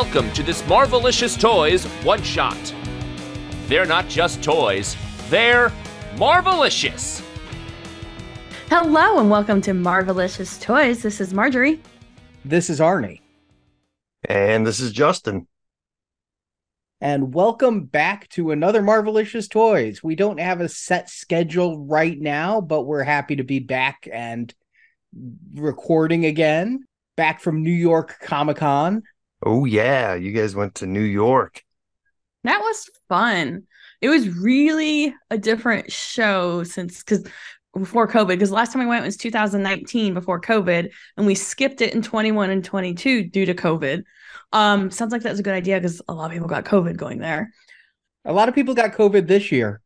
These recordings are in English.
welcome to this Marvelicious Toys one-shot. They're not just toys, they're Marvelicious. Hello and welcome to Marvelicious Toys. This is Marjorie. This is Arnie. And this is Justin. And welcome back to another Marvelicious Toys. We don't have a set schedule right now, but we're happy to be back and recording again. Back from New York Comic-Con. Oh yeah, you guys went to New York. That was fun. It was really a different show before COVID, because last time we went was 2019 before COVID, and we skipped it in 21 and 22 due to COVID. Sounds like that's a good idea because a lot of people got COVID going there. A lot of people got COVID this year.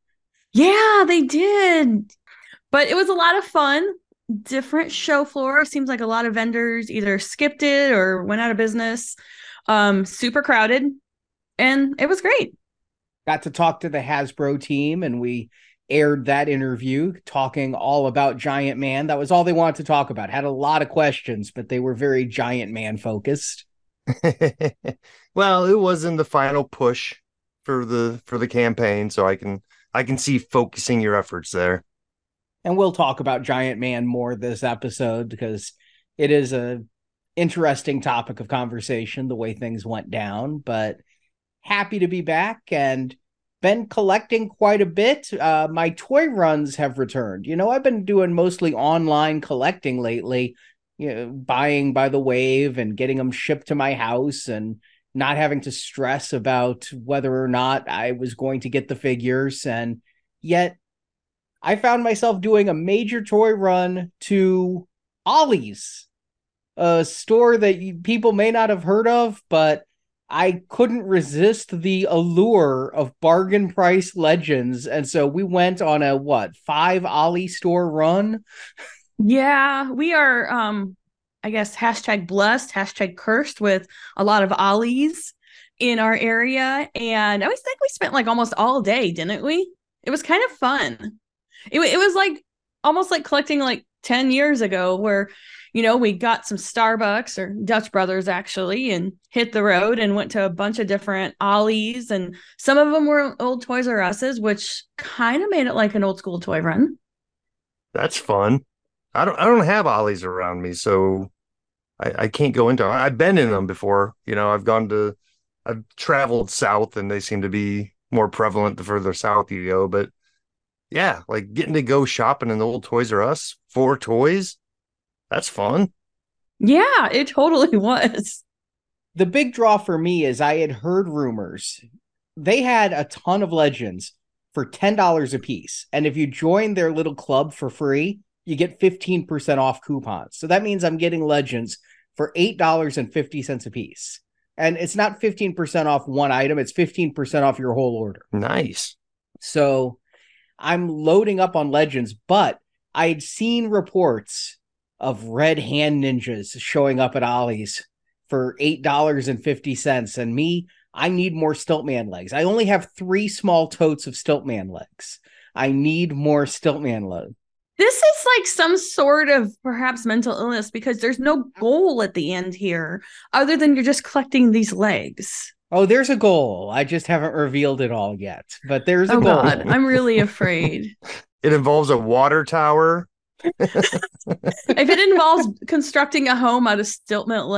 Yeah, they did. But it was a lot of fun. Different show floor. Seems like a lot of vendors either skipped it or went out of business. Super crowded. And it was great. Got to talk to the Hasbro team, and we aired that interview talking all about Giant Man. That was all they wanted to talk about. Had a lot of questions, but they were very Giant Man focused. Well, it wasn't the final push for the campaign, so I can see focusing your efforts there. And we'll talk about Giant Man more this episode because it is an interesting topic of conversation, the way things went down. But happy to be back and been collecting quite a bit. My toy runs have returned. You know, I've been doing mostly online collecting lately. You know, buying by the wave and getting them shipped to my house and not having to stress about whether or not I was going to get the figures. And yet I found myself doing a major toy run to Ollie's, a store that people may not have heard of, but I couldn't resist the allure of bargain price legends. And so we went on a, 5 Ollie store run? Yeah, we are, I guess, #blessed, #cursed with a lot of Ollies in our area. And I always think we spent like almost all day, didn't we? It was kind of fun. It was like almost like collecting like 10 years ago where, you know, we got some Starbucks or Dutch Brothers actually and hit the road and went to a bunch of different Ollies. And some of them were old Toys R Us's, which kind of made it like an old school toy run. That's fun. I don't have Ollies around me, so I can't go into them. I've been in them before. You know, I've traveled south, and they seem to be more prevalent the further south you go. But yeah, like getting to go shopping in the old Toys R Us for toys, that's fun. Yeah, it totally was. The big draw for me is I had heard rumors. They had a ton of legends for $10 a piece. And if you join their little club for free, you get 15% off coupons. So that means I'm getting legends for $8.50 a piece. And it's not 15% off one item. It's 15% off your whole order. Nice. So I'm loading up on legends, but I had seen reports of red hand ninjas showing up at Ollie's for $8.50. And me, I need more Stiltman legs. I only have 3 small totes of Stiltman legs. I need more Stiltman legs. This is like some sort of perhaps mental illness because there's no goal at the end here other than you're just collecting these legs. Oh, there's a goal. I just haven't revealed it all yet, but there's a goal. Oh, God. I'm really afraid. It involves a water tower. If it involves constructing a home out of Stiltman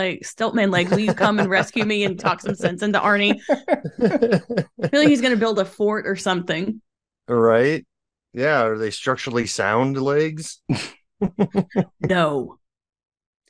legs, will you come and rescue me and talk some sense into Arnie? I feel like he's going to build a fort or something. All right. Yeah, are they structurally sound legs? No.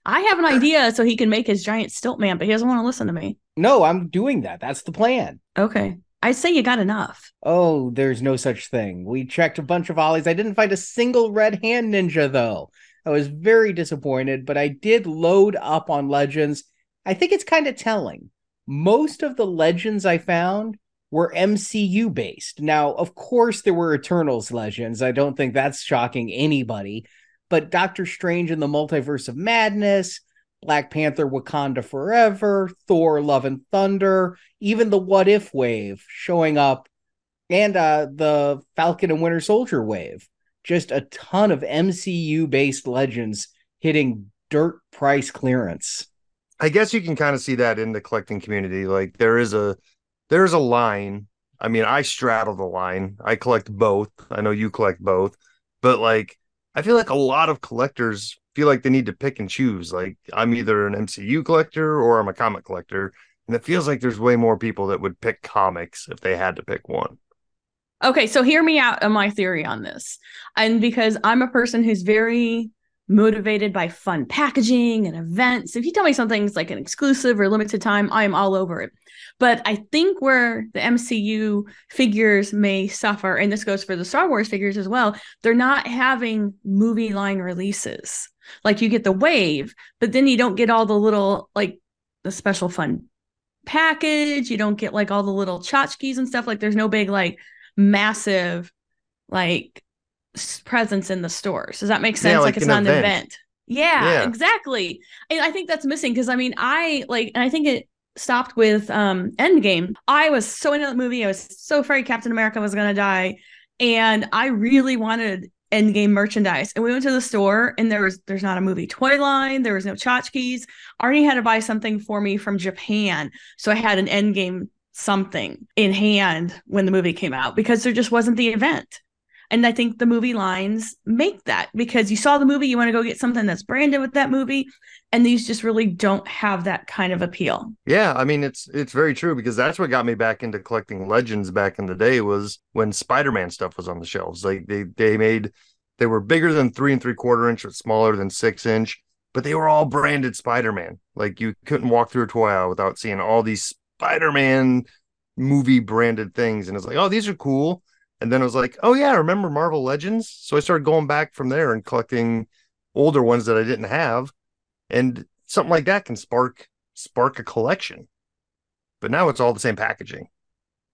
I have an idea so he can make his giant stilt man, but he doesn't want to listen to me. No, I'm doing that. That's the plan. Okay. I say you got enough. Oh, there's no such thing. We checked a bunch of Ollies. I didn't find a single red hand ninja, though. I was very disappointed, but I did load up on legends. I think it's kind of telling. Most of the legends I found were MCU based. Now, of course, there were Eternals legends. I don't think that's shocking anybody, but Doctor Strange in the Multiverse of Madness, Black Panther Wakanda Forever, Thor Love and Thunder, even the What If wave showing up, and the Falcon and Winter Soldier wave. Just a ton of MCU based legends hitting dirt price clearance. I guess you can kind of see that in the collecting community. Like there is a line. I mean, I straddle the line. I collect both. I know you collect both, but like I feel like a lot of collectors feel like they need to pick and choose. Like I'm either an MCU collector or I'm a comic collector, and it feels like there's way more people that would pick comics if they had to pick one. Okay, so hear me out on my theory on this. And because I'm a person who's very motivated by fun packaging and events. If you tell me something's like an exclusive or limited time, I am all over it. But I think where the MCU figures may suffer, and this goes for the Star Wars figures as well, they're not having movie line releases. Like you get the wave, but then you don't get all the little, like the special fun package. You don't get like all the little tchotchkes and stuff. Like there's no big, like massive, like presence in the stores. Does that make sense? Yeah, like it's not an event. Yeah, exactly. And I think that's missing because I mean, I think it stopped with Endgame. I was so into that movie. I was so afraid Captain America was going to die. And I really wanted Endgame merchandise. And we went to the store and there's not a movie toy line. There was no tchotchkes. Arnie had to buy something for me from Japan. So I had an Endgame something in hand when the movie came out because there just wasn't the event. And I think the movie lines make that because you saw the movie, you want to go get something that's branded with that movie. And these just really don't have that kind of appeal. Yeah, I mean, it's very true because that's what got me back into collecting Legends back in the day was when Spider-Man stuff was on the shelves. Like they were bigger than 3 3/4 inch, but smaller than 6 inch, but they were all branded Spider-Man. Like you couldn't walk through a toy aisle without seeing all these Spider-Man movie branded things. And it's like, oh, these are cool. And then I was like, oh, yeah, I remember Marvel Legends. So I started going back from there and collecting older ones that I didn't have. And something like that can spark a collection. But now it's all the same packaging.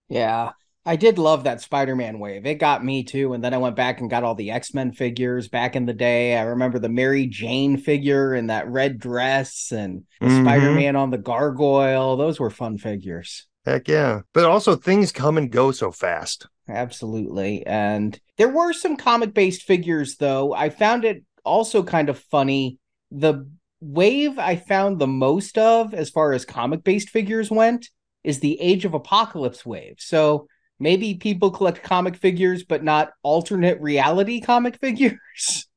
Yeah, I did love that Spider-Man wave. It got me, too. And then I went back and got all the X-Men figures back in the day. I remember the Mary Jane figure and that red dress and the Spider-Man on the gargoyle. Those were fun figures. Heck yeah. But also things come and go so fast. Absolutely. And there were some comic-based figures, though. I found it also kind of funny. The wave I found the most of, as far as comic-based figures went, is the Age of Apocalypse wave. So maybe people collect comic figures, but not alternate reality comic figures.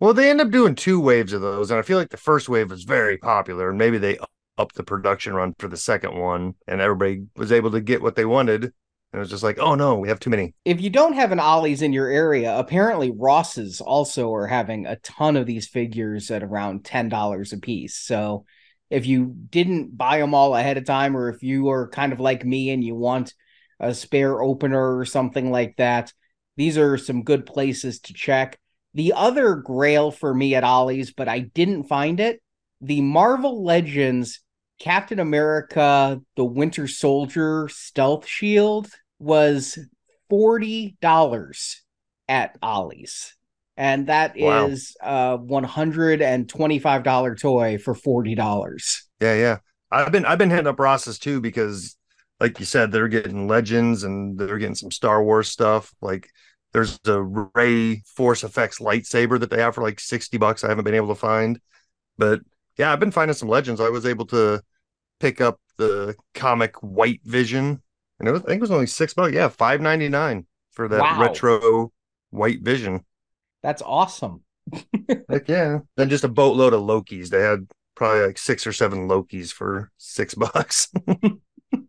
Well, they end up doing two waves of those. And I feel like the first wave was very popular. And maybe they up the production run for the second one and everybody was able to get what they wanted. And it was just like, oh no, we have too many. If you don't have an Ollie's in your area, apparently Ross's also are having a ton of these figures at around $10 a piece. So if you didn't buy them all ahead of time, or if you are kind of like me and you want a spare opener or something like that, these are some good places to check. The other grail for me at Ollie's, but I didn't find it, the Marvel Legends Captain America, the Winter Soldier Stealth Shield was $40 at Ollie's. And that is a $125 toy for $40. Yeah, yeah. I've been hitting up Ross's too, because like you said, they're getting Legends and they're getting some Star Wars stuff. Like there's the Ray Force Effects lightsaber that they have for like $60 I haven't been able to find. But yeah, I've been finding some Legends. I was able to pick up the comic White Vision, and I think it was only $6. Yeah, $5.99 for that retro White Vision. That's awesome. Heck yeah. Then just a boatload of Lokis. They had probably like 6 or 7 Lokis for $6.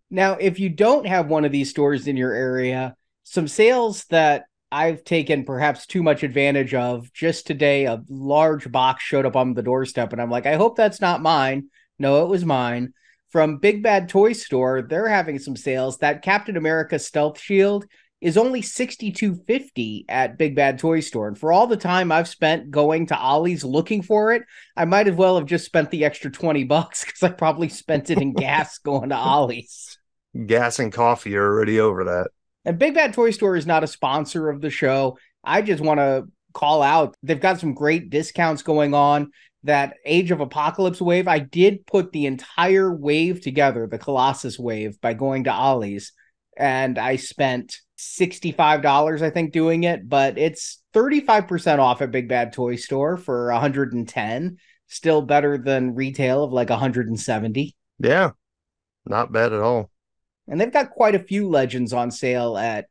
Now, if you don't have one of these stores in your area, some sales that I've taken perhaps too much advantage of. Just today, a large box showed up on the doorstep, and I'm like, I hope that's not mine. No, it was mine. From Big Bad Toy Store, they're having some sales. That Captain America Stealth Shield is only $62.50 at Big Bad Toy Store. And for all the time I've spent going to Ollie's looking for it, I might as well have just spent the extra $20 because I probably spent it in gas going to Ollie's. Gas and coffee are already over that. And Big Bad Toy Store is not a sponsor of the show. I just want to call out, they've got some great discounts going on. That Age of Apocalypse wave, I did put the entire wave together, the Colossus wave, by going to Ollie's. And I spent $65, I think, doing it. But it's 35% off at Big Bad Toy Store for $110. still better than retail of like 170. Yeah, not bad at all. And they've got quite a few Legends on sale at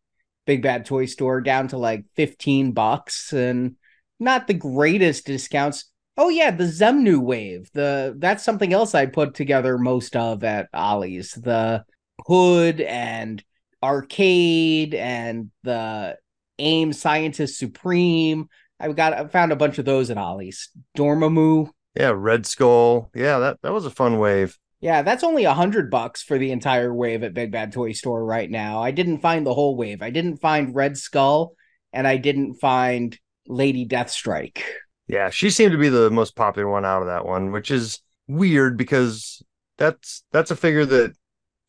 Big Bad Toy Store, down to like $15, and not the greatest discounts. Oh yeah, the Zemnu Wave. That's something else I put together most of at Ollie's. The Hood and Arcade and the AIM Scientist Supreme. I found a bunch of those at Ollie's. Dormammu. Yeah, Red Skull. Yeah, that was a fun wave. Yeah, that's only $100 for the entire wave at Big Bad Toy Store right now. I didn't find the whole wave. I didn't find Red Skull, and I didn't find Lady Deathstrike. Yeah, she seemed to be the most popular one out of that one, which is weird because that's a figure that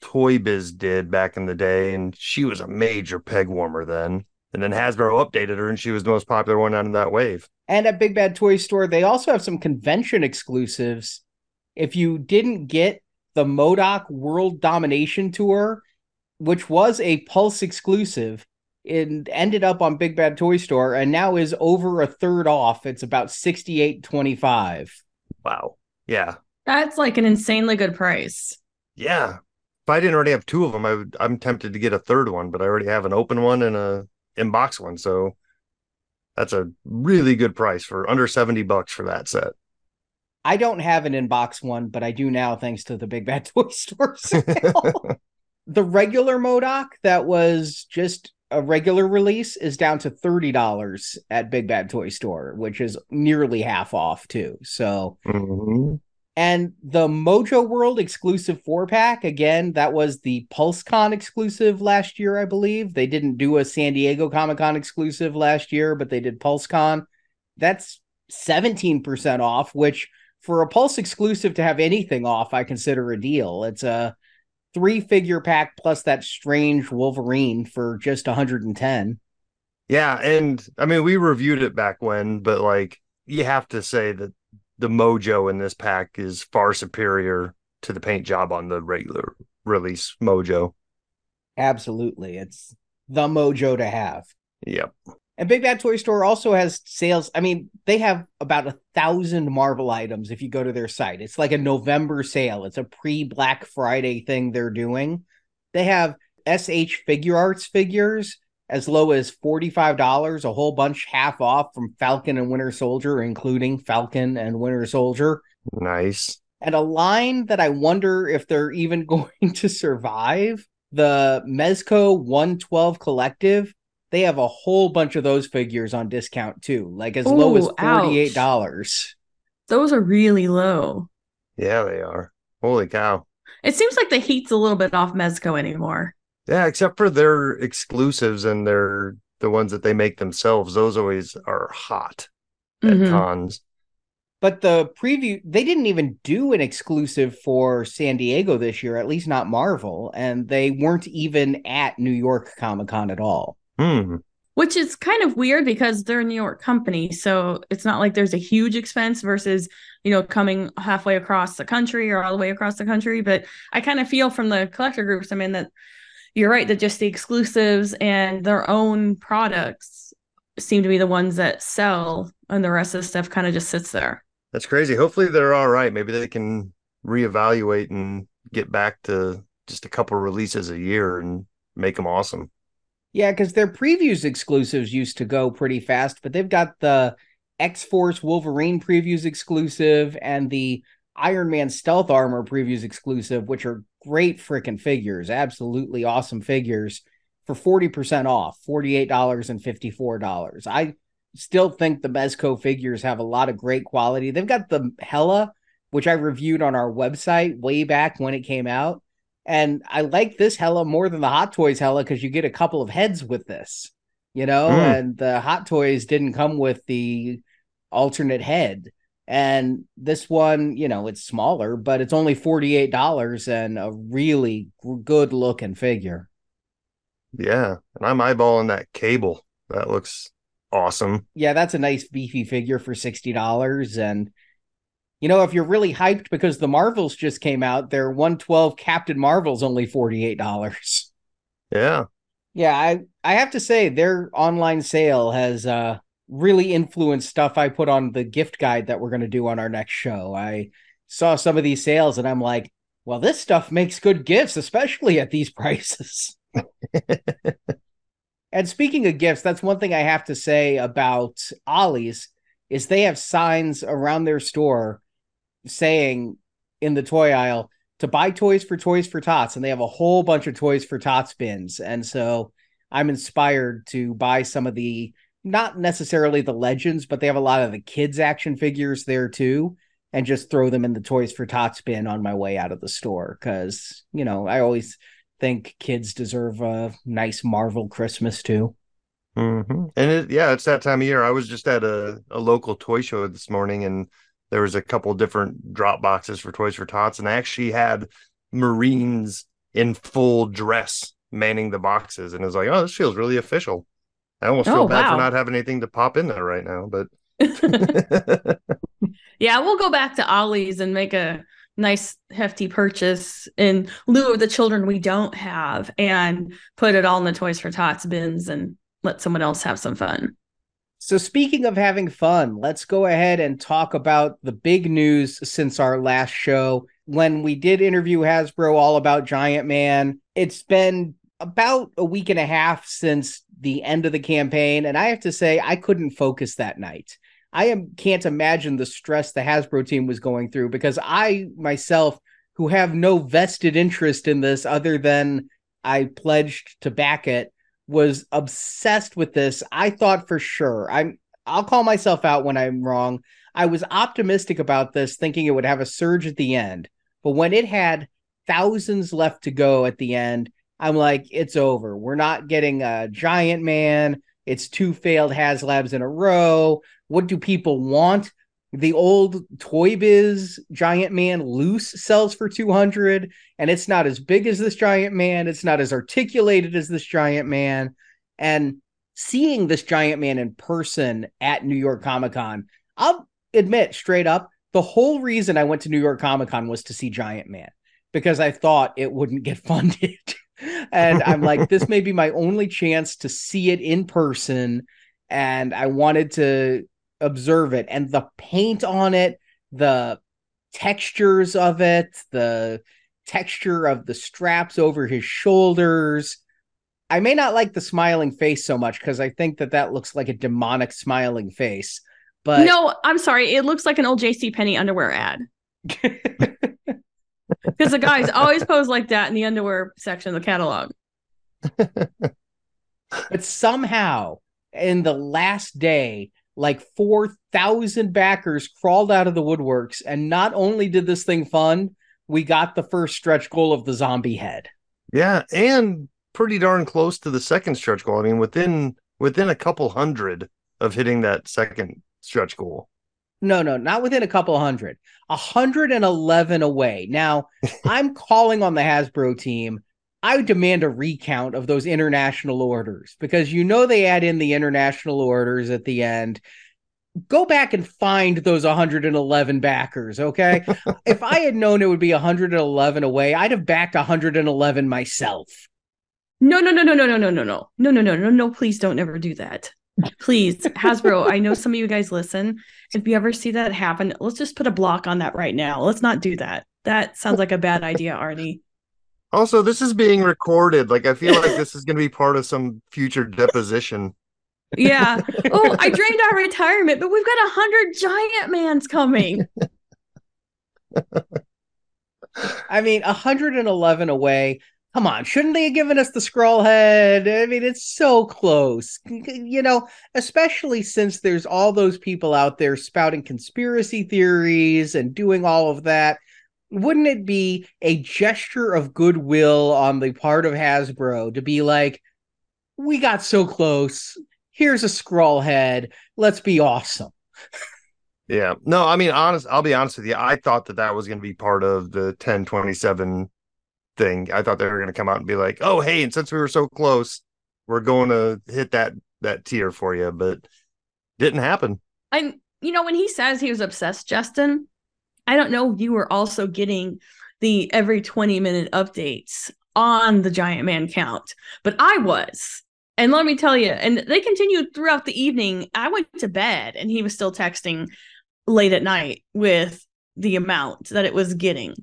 Toy Biz did back in the day, and she was a major peg warmer then. And then Hasbro updated her, and she was the most popular one out of that wave. And at Big Bad Toy Store, they also have some convention exclusives. If you didn't get the MODOK World Domination Tour, which was a Pulse exclusive, it ended up on Big Bad Toy Store, and now is over a third off. It's about $68.25. Wow. Yeah. That's like an insanely good price. Yeah. If I didn't already have two of them, I'm tempted to get a third one, but I already have an open one and a in-box one, so that's a really good price for under $70 for that set. I don't have an in-box one, but I do now thanks to the Big Bad Toy Store sale. The regular MODOK that was just a regular release is down to $30 at Big Bad Toy Store, which is nearly half off too. So, And the Mojo World exclusive 4-pack, again, that was the PulseCon exclusive last year, I believe. They didn't do a San Diego Comic-Con exclusive last year, but they did PulseCon. That's 17% off, which for a Pulse exclusive to have anything off, I consider a deal. It's a 3-figure pack plus that strange Wolverine for just $110. Yeah, and I mean, we reviewed it back when, but like, you have to say that the Mojo in this pack is far superior to the paint job on the regular release Mojo. Absolutely. It's the Mojo to have. Yep. And Big Bad Toy Store also has sales. I mean, they have about 1,000 Marvel items if you go to their site. It's like a November sale. It's a pre-Black Friday thing they're doing. They have SH Figure Arts figures as low as $45, a whole bunch half off from Falcon and Winter Soldier, including Falcon and Winter Soldier. Nice. And a line that I wonder if they're even going to survive, the Mezco 112 Collective, they have a whole bunch of those figures on discount too, like as low as $48. Ouch. Those are really low. Yeah, they are. Holy cow. It seems like the heat's a little bit off Mezco anymore. Yeah, except for their exclusives and the ones that they make themselves. Those always are hot at cons. But the preview, they didn't even do an exclusive for San Diego this year, at least not Marvel. And they weren't even at New York Comic-Con at all. Mm. Which is kind of weird because they're a New York company. So it's not like there's a huge expense versus, you know, coming halfway across the country or all the way across the country. But I kind of feel from the collector groups I'm in that you're right, that just the exclusives and their own products seem to be the ones that sell, and the rest of the stuff kind of just sits there. That's crazy. Hopefully they're all right. Maybe they can reevaluate and get back to just a couple releases a year and make them awesome. Yeah, because their previews exclusives used to go pretty fast, but they've got the X-Force Wolverine previews exclusive and the Iron Man Stealth Armor previews exclusive, which are great freaking figures, absolutely awesome figures, for 40% off, $48 and $54. I still think the Mezco figures have a lot of great quality. They've got the Hela, which I reviewed on our website way back when it came out. And I like this Hela more than the Hot Toys Hela because you get a couple of heads with this, you know, and the Hot Toys didn't come with the alternate head. And this one, you know, it's smaller, but it's only $48 and a really good looking figure. Yeah. And I'm eyeballing that Cable. That looks awesome. Yeah, that's a nice beefy figure for $60. And, you know, if you're really hyped because the Marvels just came out, their 112 Captain Marvel's only $48. Yeah. Yeah, I have to say their online sale has really influenced stuff I put on the gift guide that we're going to do on our next show. I saw some of these sales and I'm like, well, this stuff makes good gifts, especially at these prices. And speaking of gifts, that's one thing I have to say about Ollie's is they have signs around their store saying in the toy aisle to buy toys for Toys for Tots. And they have a whole bunch of Toys for Tots bins. And so I'm inspired to buy some of the, not necessarily the Legends, but they have a lot of the kids action figures there too. And just throw them in the Toys for Tots bin on my way out of the store. Because, you know, I always think kids deserve a nice Marvel Christmas too. Mm-hmm. And it's that time of year. I was just at a local toy show this morning, and there was a couple different drop boxes for Toys for Tots. And I actually had Marines in full dress manning the boxes. And it was like, oh, this feels really official. I almost feel bad for not having anything to pop in there right now, but. Yeah, we'll go back to Ollie's and make a nice hefty purchase in lieu of the children we don't have and put it all in the Toys for Tots bins and let someone else have some fun. So speaking of having fun, let's go ahead and talk about the big news since our last show. When we did interview Hasbro all about Giant Man, it's been about a week and a half since the end of the campaign. And I have to say, I couldn't focus that night. I can't imagine the stress the Hasbro team was going through, because I myself, who have no vested interest in this other than I pledged to back it, was obsessed with this. I thought for sure, I'll call myself out when I'm wrong. I was optimistic about this, thinking it would have a surge at the end. But when it had thousands left to go at the end, I'm like, it's over. We're not getting a Giant Man. It's two failed HasLabs in a row. What do people want? The old Toy Biz Giant Man loose sells for $200, and it's not as big as this Giant Man. It's not as articulated as this Giant Man. And seeing this Giant Man in person at New York Comic-Con, I'll admit straight up, the whole reason I went to New York Comic-Con was to see Giant Man, because I thought it wouldn't get funded. And I'm like, this may be my only chance to see it in person. And I wanted to observe it. And the paint on it, the textures of it, the texture of the straps over his shoulders. I may not like the smiling face so much, because I think that looks like a demonic smiling face. But no, I'm sorry. It looks like an old JCPenney underwear ad. Because the guys always pose like that in the underwear section of the catalog. But somehow, in the last day, like 4,000 backers crawled out of the woodworks. And not only did this thing fund, we got the first stretch goal of the zombie head. Yeah, and pretty darn close to the second stretch goal. I mean, within a couple hundred of hitting that second stretch goal. No, not within a couple hundred. 111 away. Now, I'm calling on the Hasbro team. I demand a recount of those international orders, because you know they add in the international orders at the end. Go back and find those 111 backers, okay? If I had known it would be 111 away, I'd have backed 111 myself. No, please don't ever do that. Please, Hasbro, I know some of you guys listen. If you ever see that happen, let's just put a block on that right now. Let's not do that. That sounds like a bad idea, Artie. Also, this is being recorded. Like, I feel like this is going to be part of some future deposition. Yeah. Oh, I dreamed our retirement, but we've got 100 Giant Mans coming. I mean, 111 away. Come on, shouldn't they have given us the Skrull head? I mean, it's so close, you know, especially since there's all those people out there spouting conspiracy theories and doing all of that. Wouldn't it be a gesture of goodwill on the part of Hasbro to be like, we got so close. Here's a Skrull head. Let's be awesome. Yeah. No, I mean, I'll be honest with you. I thought that was going to be part of the 10/27 thing. I thought they were going to come out and be like, oh, hey, and since we were so close, we're going to hit that tier for you. But didn't happen. And, you know, when he says he was obsessed, Justin, I don't know if you were also getting the every 20-minute updates on the Giant Man count, but I was. And let me tell you, and they continued throughout the evening. I went to bed and he was still texting late at night with the amount that it was getting.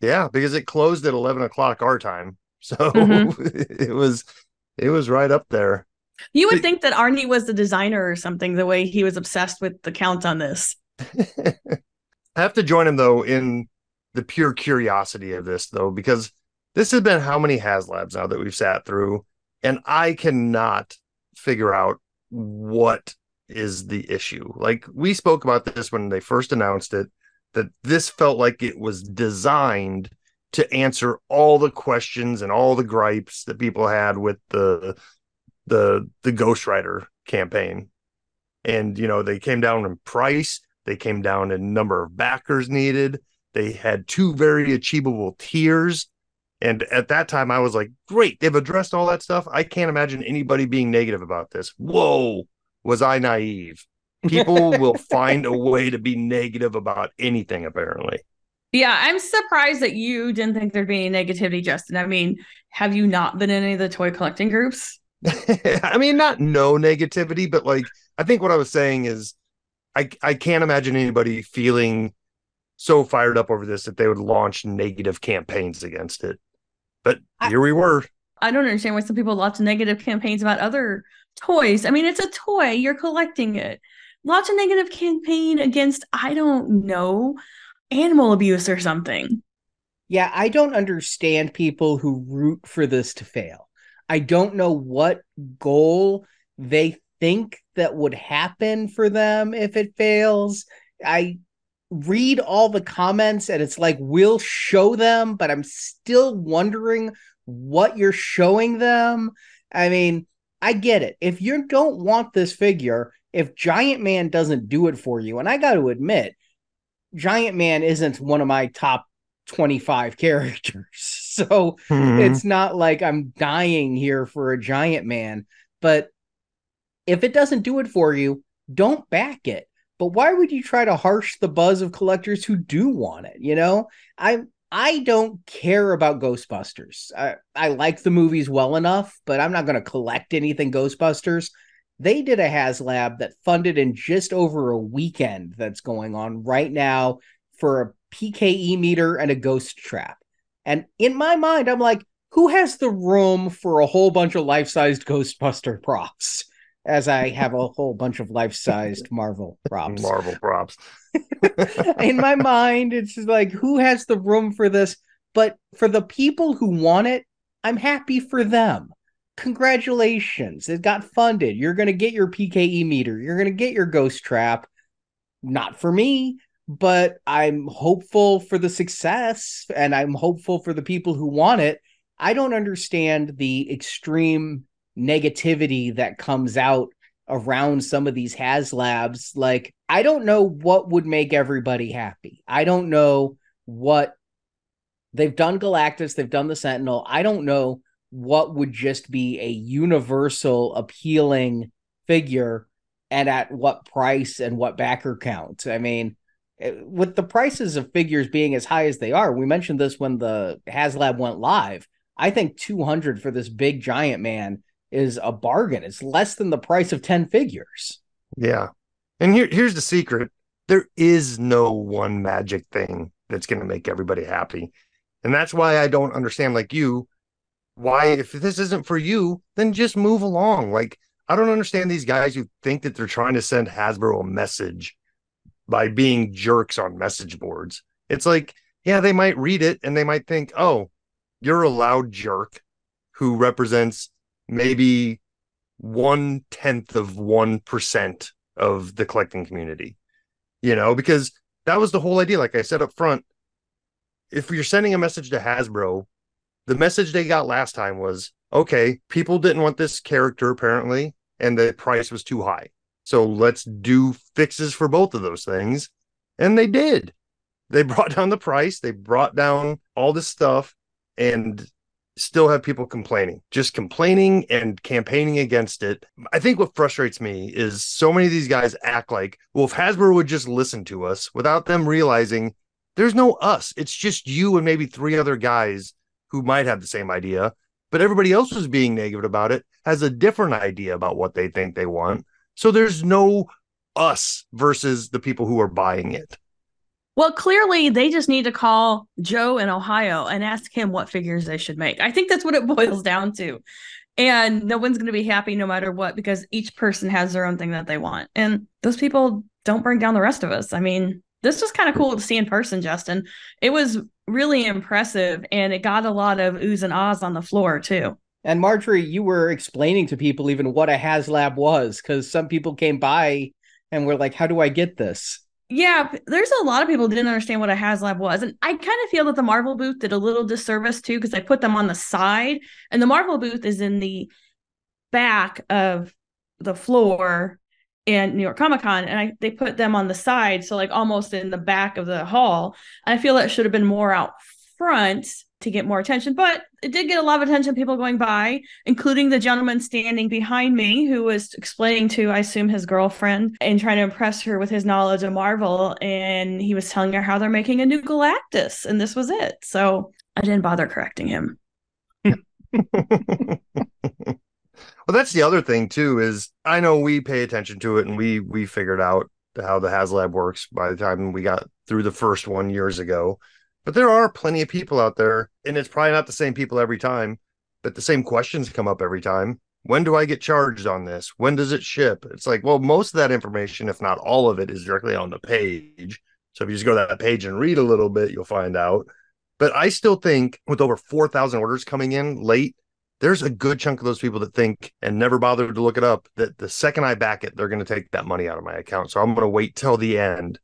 Yeah, because it closed at 11 o'clock our time. So it was right up there. You would think that Arnie was the designer or something, the way he was obsessed with the count on this. I have to join him, though, in the pure curiosity of this, though, because this has been how many HasLabs now that we've sat through, and I cannot figure out what is the issue. Like, we spoke about this when they first announced it, that this felt like it was designed to answer all the questions and all the gripes that people had with the Ghost Rider campaign. And, you know, they came down in price. They came down in number of backers needed. They had two very achievable tiers. And at that time, I was like, great, they've addressed all that stuff. I can't imagine anybody being negative about this. Whoa, was I naive? People will find a way to be negative about anything, apparently. Yeah, I'm surprised that you didn't think there'd be any negativity, Justin. I mean, have you not been in any of the toy collecting groups? I mean, not no negativity, but like, I think what I was saying is I can't imagine anybody feeling so fired up over this that they would launch negative campaigns against it. But here we were. I don't understand why some people launch negative campaigns about other toys. I mean, it's a toy. You're collecting it. Launch a negative campaign against, I don't know, animal abuse or something. Yeah, I don't understand people who root for this to fail. I don't know what goal they think that would happen for them if it fails. I read all the comments and it's like, we'll show them, but I'm still wondering what you're showing them. I mean, I get it. If you don't want this figure, if Giant Man doesn't do it for you, and I got to admit, Giant Man isn't one of my top 25 characters. So it's not like I'm dying here for a Giant Man, but if it doesn't do it for you, don't back it. But why would you try to harsh the buzz of collectors who do want it? You know, I don't care about Ghostbusters. I like the movies well enough, but I'm not going to collect anything Ghostbusters. They did a HasLab that funded in just over a weekend that's going on right now for a PKE meter and a ghost trap. And in my mind, I'm like, who has the room for a whole bunch of life-sized Ghostbuster props? As I have a whole bunch of life-sized Marvel props. Marvel props. In my mind, it's just like, who has the room for this? But for the people who want it, I'm happy for them. Congratulations. It got funded. You're going to get your PKE meter. You're going to get your ghost trap. Not for me, but I'm hopeful for the success, and I'm hopeful for the people who want it. I don't understand the extreme negativity that comes out around some of these HasLabs. Like, I don't know what would make everybody happy. I don't know what they've done. Galactus, they've done the Sentinel. I don't know what would just be a universal appealing figure and at what price and what backer count. I mean, with the prices of figures being as high as they are, we mentioned this when the HasLab went live. I think $200 for this big Giant Man is a bargain. It's less than the price of 10 figures. Yeah. And here's the secret. There is no one magic thing that's going to make everybody happy. And that's why I don't understand, like you, why if this isn't for you, then just move along. Like, I don't understand these guys who think that they're trying to send Hasbro a message by being jerks on message boards. It's like, yeah, they might read it and they might think, oh, you're a loud jerk who represents maybe 0.1% of the collecting community, you know, because that was the whole idea. Like I said up front, if you're sending a message to Hasbro, the message they got last time was, okay, people didn't want this character apparently, and the price was too high. So let's do fixes for both of those things. And they did. They brought down the price. They brought down all this stuff and still have people complaining and campaigning against it. I think what frustrates me is so many of these guys act like, well, if Hasbro would just listen to us, without them realizing there's no us. It's just you and maybe three other guys who might have the same idea. but everybody else who's being negative about it has a different idea about what they think they want. So there's no us versus the people who are buying it. Well, clearly they just need to call Joe in Ohio and ask him what figures they should make. I think that's what it boils down to. And no one's going to be happy no matter what, because each person has their own thing that they want. And those people don't bring down the rest of us. I mean, this was kind of cool to see in person, Justin. It was really impressive, and it got a lot of oohs and ahs on the floor, too. And Marjorie, you were explaining to people even what a HasLab was, because some people came by and were like, how do I get this? Yeah, there's a lot of people who didn't understand what a HasLab was. And I kind of feel that the Marvel booth did a little disservice, too, because they put them on the side. And the Marvel booth is in the back of the floor in New York Comic-Con. And they put them on the side, so like almost in the back of the hall. And I feel that should have been more out front to get more attention. But it did get a lot of attention, people going by, including the gentleman standing behind me who was explaining to, I assume, his girlfriend and trying to impress her with his knowledge of Marvel. And he was telling her how they're making a new Galactus. And this was it. So I didn't bother correcting him. Well, that's the other thing, too, is I know we pay attention to it, and we figured out how the HasLab works by the time we got through the first one years ago. But there are plenty of people out there, and it's probably not the same people every time, but the same questions come up every time. When do I get charged on this? When does it ship? It's like, well, most of that information, if not all of it, is directly on the page. So if you just go to that page and read a little bit, you'll find out. But I still think with over 4,000 orders coming in late, there's a good chunk of those people that think and never bothered to look it up that the second I back it, they're going to take that money out of my account. So I'm going to wait till the end.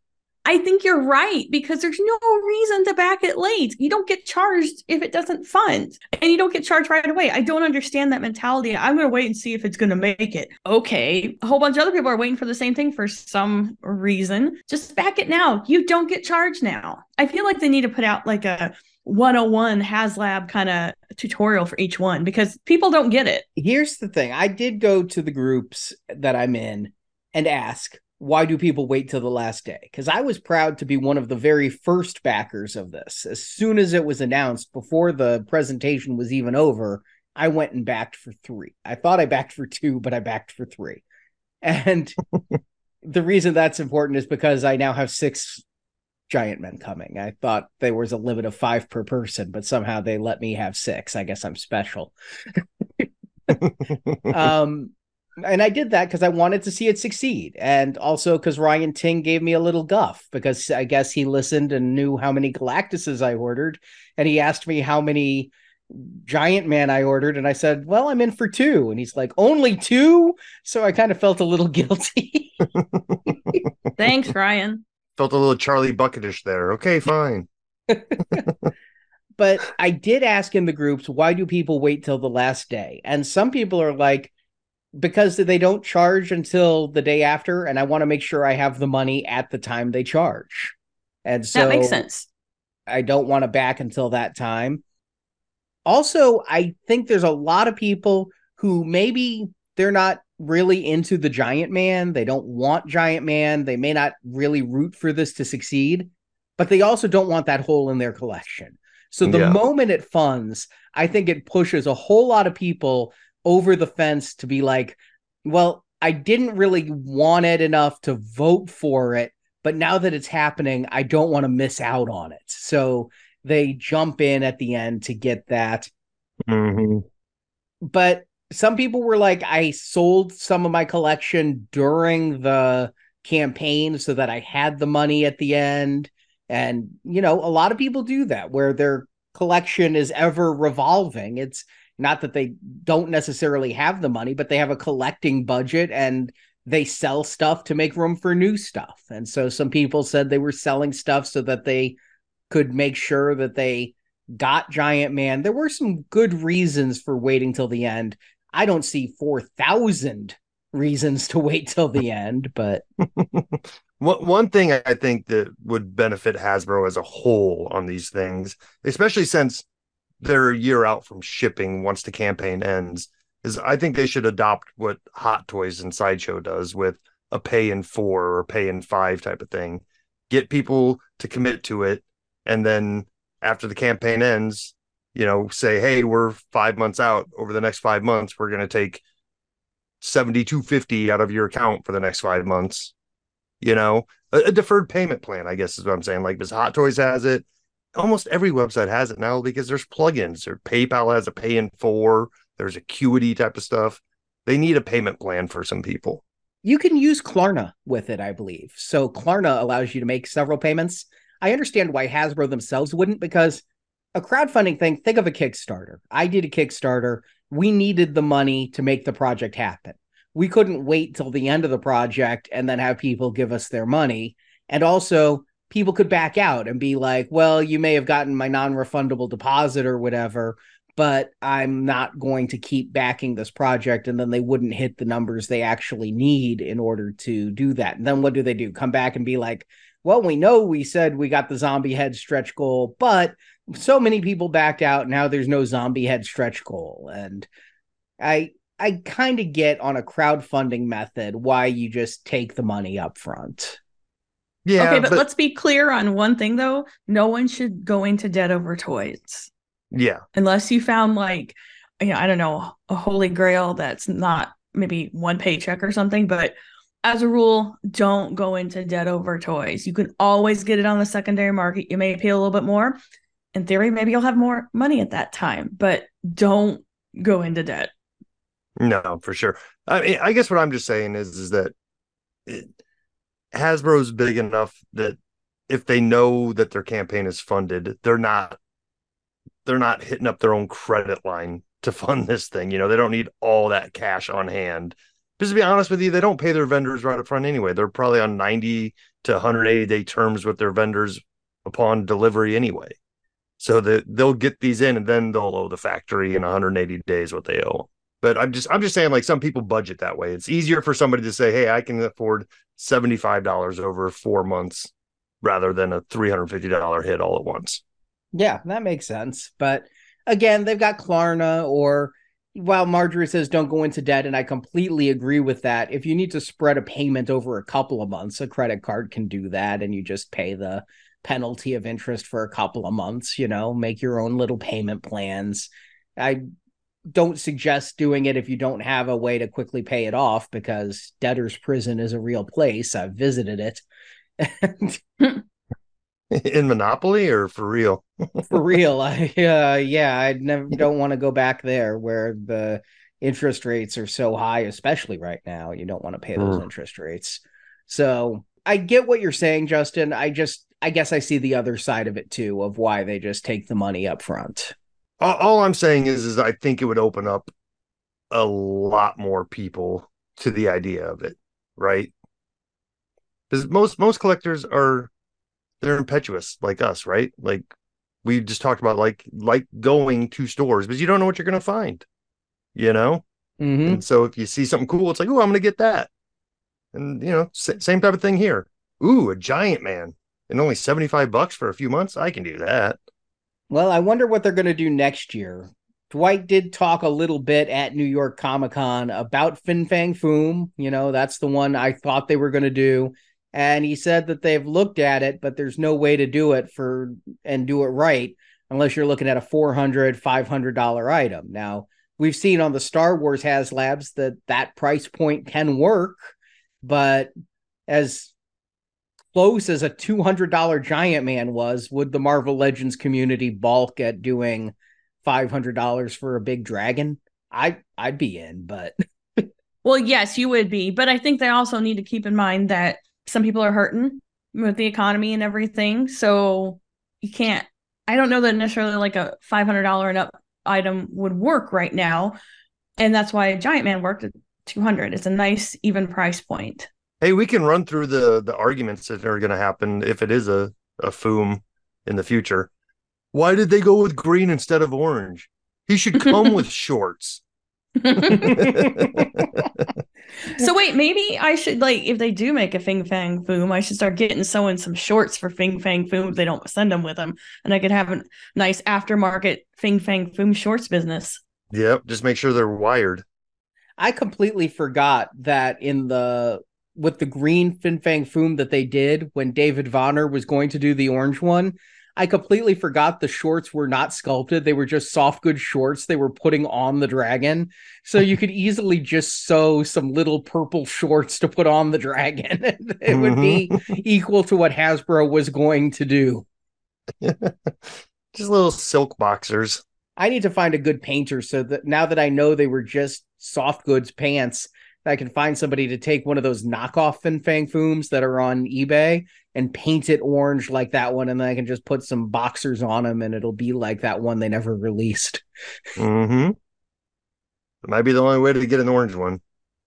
I think you're right, because there's no reason to back it late. You don't get charged if it doesn't fund, and you don't get charged right away. I don't understand that mentality. I'm going to wait and see if it's going to make it. Okay. A whole bunch of other people are waiting for the same thing for some reason. Just back it now. You don't get charged now. I feel like they need to put out like a 101 HasLab kind of tutorial for each one, because people don't get it. Here's the thing. I did go to the groups that I'm in and ask, why do people wait till the last day? Because I was proud to be one of the very first backers of this. As soon as it was announced, before the presentation was even over, I went and backed for 3. I thought I backed for 2, but I backed for 3. And the reason that's important is because I now have 6 Giant Men coming. I thought there was a limit of 5 per person, but somehow they let me have 6. I guess I'm special. And I did that because I wanted to see it succeed. And also because Ryan Ting gave me a little guff, because I guess he listened and knew how many Galactuses I ordered. And he asked me how many Giant Man I ordered. And I said, well, I'm in for 2. And he's like, only 2? So I kind of felt a little guilty. Thanks, Ryan. Felt a little Charlie Bucketish there. Okay, fine. But I did ask in the groups, why do people wait till the last day? And some people are like, because they don't charge until the day after, and I want to make sure I have the money at the time they charge. And so that makes sense. I don't want to back until that time. Also, I think there's a lot of people who maybe they're not really into the Giant Man. They don't want Giant Man. They may not really root for this to succeed, but they also don't want that hole in their collection. So the moment it funds, I think it pushes a whole lot of people over the fence to be like, well, I didn't really want it enough to vote for it, but now that it's happening, I don't want to miss out on it. So they jump in at the end to get that. Mm-hmm. But some people were like, I sold some of my collection during the campaign so that I had the money at the end. And, you know, a lot of people do that, where their collection is ever revolving. It's not that they don't necessarily have the money, but they have a collecting budget and they sell stuff to make room for new stuff. And so some people said they were selling stuff so that they could make sure that they got Giant Man. There were some good reasons for waiting till the end. I don't see 4,000 reasons to wait till the end, but one thing I think that would benefit Hasbro as a whole on these things, especially since they're a year out from shipping once the campaign ends, is I think they should adopt what Hot Toys and Sideshow does with a pay in 4 or pay in 5 type of thing. Get people to commit to it, and then after the campaign ends, you know, say, hey, we're 5 months out. Over the next 5 months, we're going to take $7,250 out of your account for the next 5 months. You know, a deferred payment plan, I guess is what I'm saying. Like, because Hot Toys has it. Almost every website has it now because there's plugins. Or PayPal has a pay in four. There's Acuity type of stuff. They need a payment plan for some people. You can use Klarna with it, I believe. So Klarna allows you to make several payments. I understand why Hasbro themselves wouldn't, because a crowdfunding thing, think of a Kickstarter. I did a Kickstarter. We needed the money to make the project happen. We couldn't wait till the end of the project and then have people give us their money. And also, people could back out and be like, well, you may have gotten my non-refundable deposit or whatever, but I'm not going to keep backing this project. And then they wouldn't hit the numbers they actually need in order to do that. And then what do? Come back and be like, well, we know we said we got the zombie head stretch goal, but so many people backed out. Now there's no zombie head stretch goal. And I kind of get on a crowdfunding method why you just take the money up front. Yeah. Okay, but let's be clear on one thing, though. No one should go into debt over toys. Yeah. Unless you found, like, you know, I don't know, a holy grail that's not maybe one paycheck or something. But as a rule, don't go into debt over toys. You can always get it on the secondary market. You may pay a little bit more. In theory, maybe you'll have more money at that time, but don't go into debt. No, for sure. I mean, I guess what I'm just saying is that Hasbro's big enough that if they know that their campaign is funded, they're not hitting up their own credit line to fund this thing. You know, they don't need all that cash on hand. Because to be honest with you, they don't pay their vendors right up front anyway. They're probably on 90 to 180 day terms with their vendors upon delivery anyway. So they'll get these in and then they'll owe the factory in 180 days what they owe. But I'm just saying, like, some people budget that way. It's easier for somebody to say, hey, I can afford $75 over 4 months rather than a $350 hit all at once. Yeah, that makes sense. But again, they've got Klarna, or while Marjorie says don't go into debt, and I completely agree with that, if you need to spread a payment over a couple of months, a credit card can do that, and you just pay the penalty of interest for a couple of months, you know, make your own little payment plans. I don't suggest doing it if you don't have a way to quickly pay it off, because debtor's prison is a real place. I've visited it. In Monopoly or for real? For real. I never don't want to go back there where the interest rates are so high, especially right now. You don't want to pay those interest rates. So I get what you're saying, Justin. I guess I see the other side of it too, of why they just take the money up front. All I'm saying is I think it would open up a lot more people to the idea of it, right? Because most collectors are, they're impetuous like us, right? Like we just talked about, like going to stores, but you don't know what you're going to find, you know? Mm-hmm. And so if you see something cool, it's like, oh, I'm going to get that. And, you know, same type of thing here. Ooh, a Giant Man and only $75 for a few months. I can do that. Well, I wonder what they're going to do next year. Dwight did talk a little bit at New York Comic-Con about Fin Fang Foom. You know, that's the one I thought they were going to do. And he said that they've looked at it, but there's no way to do it and do it right unless you're looking at a $400, $500 item. Now, we've seen on the Star Wars HasLabs that price point can work, but as close as a $200 Giant Man was, would the Marvel Legends community balk at doing $500 for a big dragon? I'd be in, but... Well, yes, you would be. But I think they also need to keep in mind that some people are hurting with the economy and everything. So you can't... I don't know that necessarily like a $500 and up item would work right now. And that's why Giant Man worked at $200. It's a nice, even price point. Hey, we can run through the arguments that are going to happen if it is a Foom in the future. Why did they go with green instead of orange? He should come with shorts. So wait, maybe I should, like, if they do make a Fin Fang Foom, I should start getting sewing some shorts for Fin Fang Foom if they don't send them with them. And I could have a nice aftermarket Fin Fang Foom shorts business. Yep, just make sure they're wired. I completely forgot that with the green Fin Fang Foom that they did when David Vonner was going to do the orange one, I completely forgot the shorts were not sculpted. They were just soft good shorts they were putting on the dragon. So you could easily just sew some little purple shorts to put on the dragon. It would be equal to what Hasbro was going to do. Just little silk boxers. I need to find a good painter so that now that I know they were just soft goods pants, I can find somebody to take one of those knockoff Fin Fang Fooms that are on eBay and paint it orange like that one, and then I can just put some boxers on them, and it'll be like that one they never released. Mm-hmm. It might be the only way to get an orange one.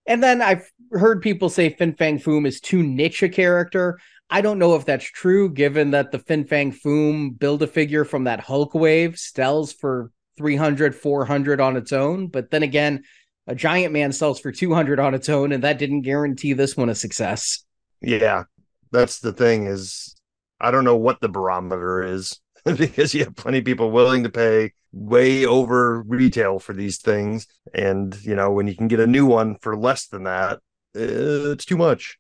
And then I've heard people say Fin Fang Foom is too niche a character. I don't know if that's true, given that the Fin Fang Foom Build-A-Figure from that Hulk wave sells for $300, $400 on its own, but then again, a Giant Man sells for $200 on its own, and that didn't guarantee this one a success. Yeah, that's the thing is, I don't know what the barometer is, because you have plenty of people willing to pay way over retail for these things. And, you know, when you can get a new one for less than that, it's too much.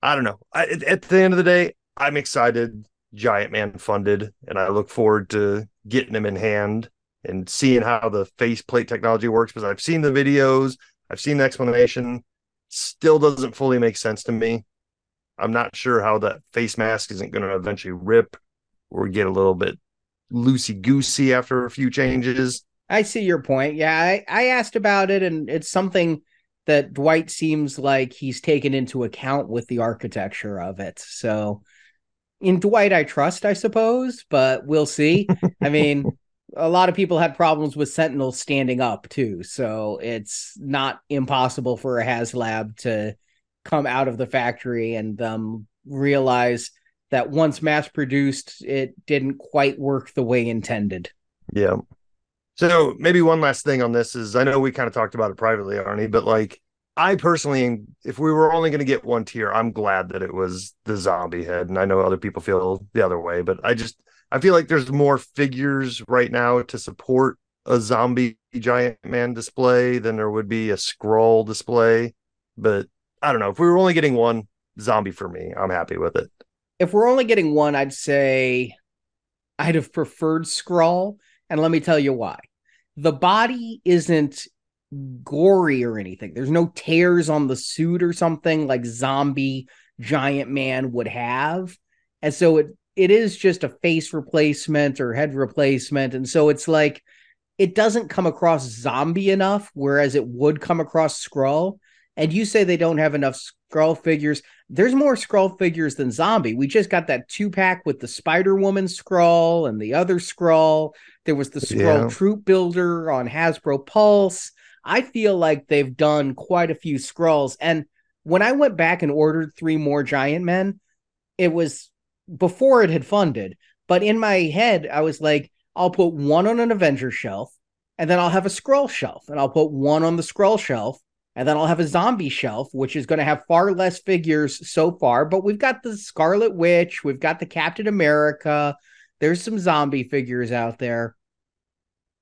I don't know. At the end of the day, I'm excited Giant Man funded, and I look forward to getting him in hand and seeing how the faceplate technology works, because I've seen the videos, I've seen the explanation, still doesn't fully make sense to me. I'm not sure how that face mask isn't going to eventually rip or get a little bit loosey-goosey after a few changes. I see your point. Yeah, I asked about it, and it's something that Dwight seems like he's taken into account with the architecture of it. So in Dwight, I trust, I suppose, but we'll see. I mean, a lot of people had problems with Sentinel standing up too. So it's not impossible for a HasLab to come out of the factory and realize that once mass produced, it didn't quite work the way intended. Yeah. So maybe one last thing on this is, I know we kind of talked about it privately, Arnie, but like, I personally, if we were only going to get one tier, I'm glad that it was the zombie head. And I know other people feel the other way, but I feel like there's more figures right now to support a zombie Giant Man display than there would be a Skrull display. But I don't know. If we were only getting one, zombie for me, I'm happy with it. If we're only getting one, I'd say I'd have preferred Skrull. And let me tell you why. The body isn't gory or anything. There's no tears on the suit or something like zombie Giant Man would have. And so it is just a face replacement or head replacement. And so it's like, it doesn't come across zombie enough, whereas it would come across Skrull. And you say they don't have enough Skrull figures. There's more Skrull figures than zombie. We just got that 2-pack with the Spider-Woman Skrull and the other Skrull. There was the Skrull Troop Builder on Hasbro Pulse. I feel like they've done quite a few Skrulls. And when I went back and ordered 3 more Giant Men, it was before it had funded, but in my head I was like, I'll put one on an Avenger shelf, and then I'll have a Skrull shelf, and I'll put one on the Skrull shelf, and then I'll have a zombie shelf, which is going to have far less figures so far. But we've got the Scarlet Witch, we've got the Captain America, there's some zombie figures out there,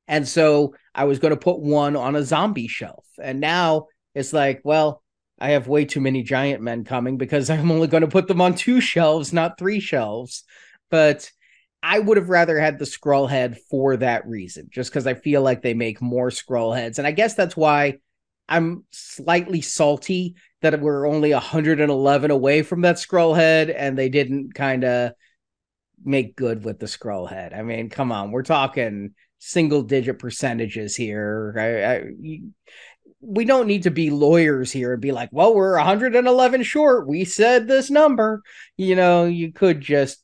and so I was going to put one on a zombie shelf. And now it's like, well, I have way too many Giant Men coming, because I'm only going to put them on 2 shelves, not 3 shelves. But I would have rather had the Skrull head for that reason, just because I feel like they make more Skrull heads. And I guess that's why I'm slightly salty that we're only 111 away from that Skrull head, and they didn't kind of make good with the Skrull head. I mean, come on, we're talking single-digit percentages here. We don't need to be lawyers here and be like, well, we're 111 short. We said this number. You know, you could just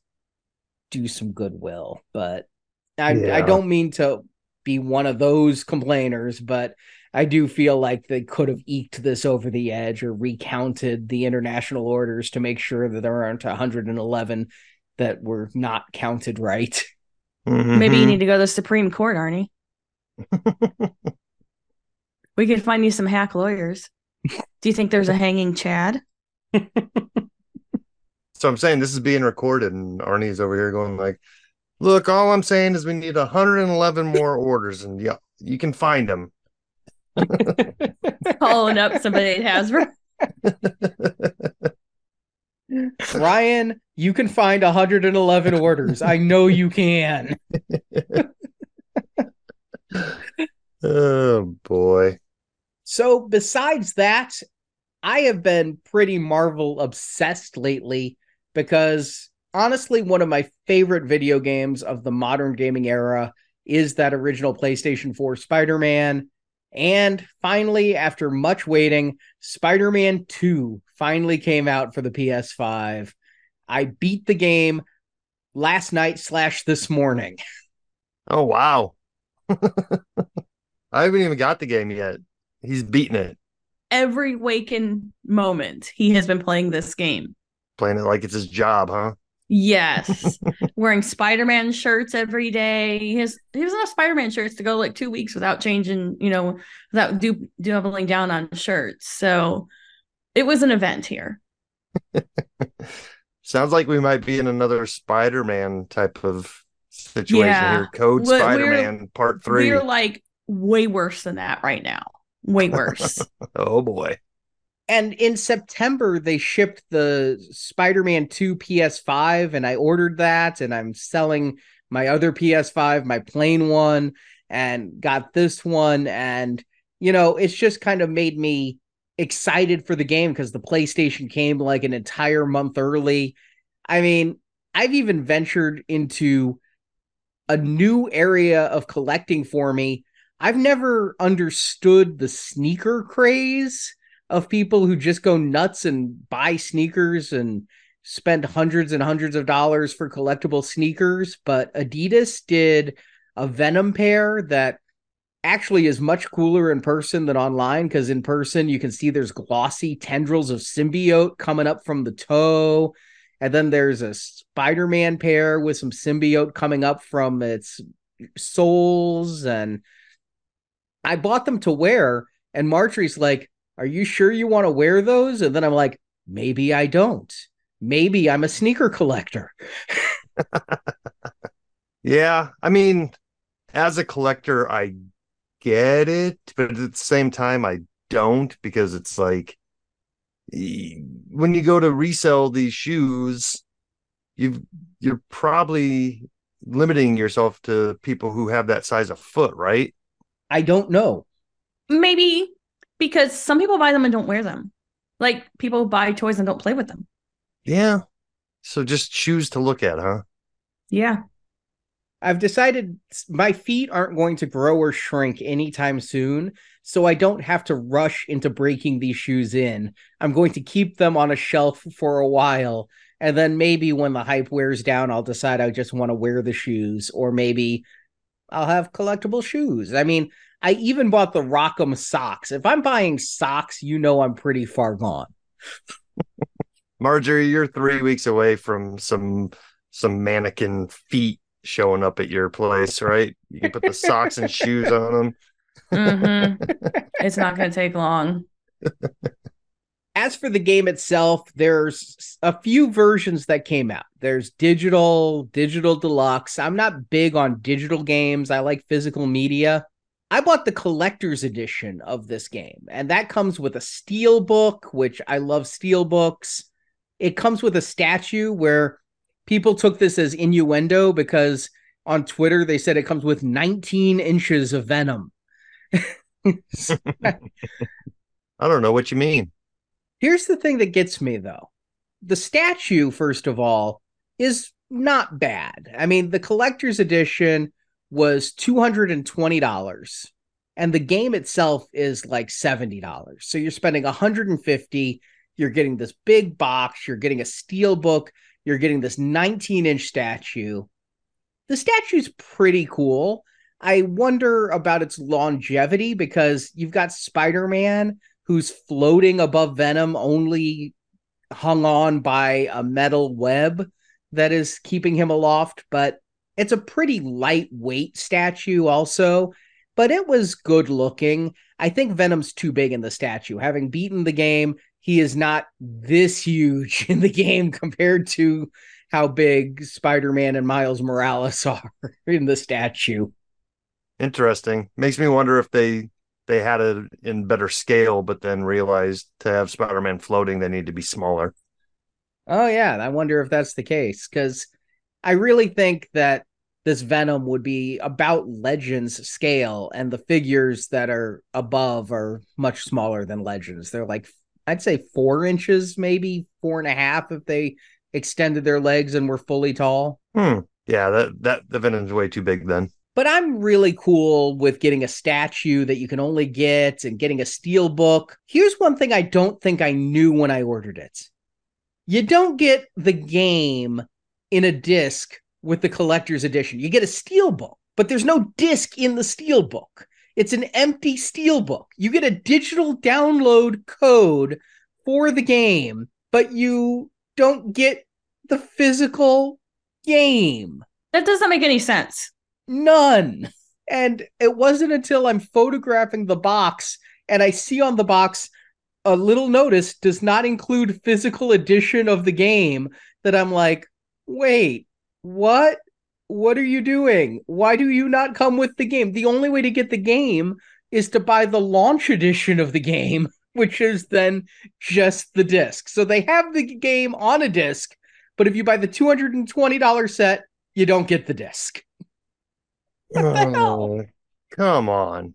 do some goodwill. But I don't mean to be one of those complainers, but I do feel like they could have eked this over the edge or recounted the international orders to make sure that there aren't 111 that were not counted right. Mm-hmm. Maybe you need to go to the Supreme Court, Arnie. We could find you some hack lawyers. Do you think there's a hanging Chad? So I'm saying this is being recorded, and Arnie's over here going like, look, all I'm saying is we need 111 more orders, and yeah, you can find them. Calling up somebody at Hasbro. Ryan, you can find 111 orders. I know you can. Oh, boy. So besides that, I have been pretty Marvel obsessed lately because honestly, one of my favorite video games of the modern gaming era is that original PlayStation 4 Spider-Man. And finally, after much waiting, Spider-Man 2 finally came out for the PS5. I beat the game last night / this morning. Oh, wow. I haven't even got the game yet. He's beaten it. Every waking moment, he has been playing this game. Playing it like it's his job, huh? Yes. Wearing Spider-Man shirts every day. He has enough Spider-Man shirts to go like 2 weeks without changing, without doubling down on shirts. So it was an event here. Sounds like we might be in another Spider-Man type of situation here. Code Spider-Man Part 3. We're like way worse than that right now. Way worse. Oh, boy. And in September, they shipped the Spider-Man 2 PS5, and I ordered that, and I'm selling my other PS5, my plain one, and got this one. And, it's just kind of made me excited for the game because the PlayStation came like an entire month early. I mean, I've even ventured into a new area of collecting for me. I've never understood the sneaker craze of people who just go nuts and buy sneakers and spend hundreds and hundreds of dollars for collectible sneakers. But Adidas did a Venom pair that actually is much cooler in person than online, because in person you can see there's glossy tendrils of symbiote coming up from the toe. And then there's a Spider-Man pair with some symbiote coming up from its soles. And I bought them to wear, and Marjorie's like, "Are you sure you want to wear those?" And then I'm like, maybe I don't. Maybe I'm a sneaker collector. Yeah. I mean, as a collector, I get it. But at the same time, I don't, because it's like when you go to resell these shoes, you're probably limiting yourself to people who have that size of foot, right? I don't know. Maybe. Because some people buy them and don't wear them. Like, people buy toys and don't play with them. Yeah. So just choose to look at, huh? Yeah. I've decided my feet aren't going to grow or shrink anytime soon, so I don't have to rush into breaking these shoes in. I'm going to keep them on a shelf for a while, and then maybe when the hype wears down, I'll decide I just want to wear the shoes, or maybe I'll have collectible shoes. I mean, I even bought the Rock'em socks. If I'm buying socks, I'm pretty far gone. Marjorie, you're 3 weeks away from some mannequin feet showing up at your place, right? You can put the socks and shoes on them. Mm-hmm. It's not going to take long. As for the game itself, there's a few versions that came out. There's digital deluxe. I'm not big on digital games. I like physical media. I bought the collector's edition of this game, and that comes with a steel book, which I love steel books. It comes with a statue where people took this as innuendo because on Twitter they said it comes with 19 inches of Venom. I don't know what you mean. Here's the thing that gets me, though. The statue, first of all, is not bad. I mean, the collector's edition was $220, and the game itself is like $70. So you're spending $150. You're getting this big box. You're getting a steel book. You're getting this 19-inch statue. The statue's pretty cool. I wonder about its longevity, because you've got Spider-Man who's floating above Venom, only hung on by a metal web that is keeping him aloft, but it's a pretty lightweight statue also, but it was good looking. I think Venom's too big in the statue. Having beaten the game, he is not this huge in the game compared to how big Spider-Man and Miles Morales are in the statue. Interesting. Makes me wonder if they had it in better scale, but then realized to have Spider-Man floating, they need to be smaller. Oh, yeah. I wonder if that's the case, because I really think that this Venom would be about Legends scale, and the figures that are above are much smaller than Legends. They're like, I'd say 4 inches, maybe 4.5 if they extended their legs and were fully tall. Yeah, the Venom's way too big then. But I'm really cool with getting a statue that you can only get and getting a steel book. Here's one thing I don't think I knew when I ordered it. You don't get the game in a disc with the collector's edition. You get a steel book, but there's no disc in the steel book. It's an empty steel book. You get a digital download code for the game, but you don't get the physical game. That doesn't make any sense. None. And it wasn't until I'm photographing the box and I see on the box a little notice does not include physical edition of the game that I'm like, wait, what? What are you doing? Why do you not come with the game? The only way to get the game is to buy the launch edition of the game, which is then just the disc. So they have the game on a disc, but if you buy the $220 set, you don't get the disc. What the hell? Come on.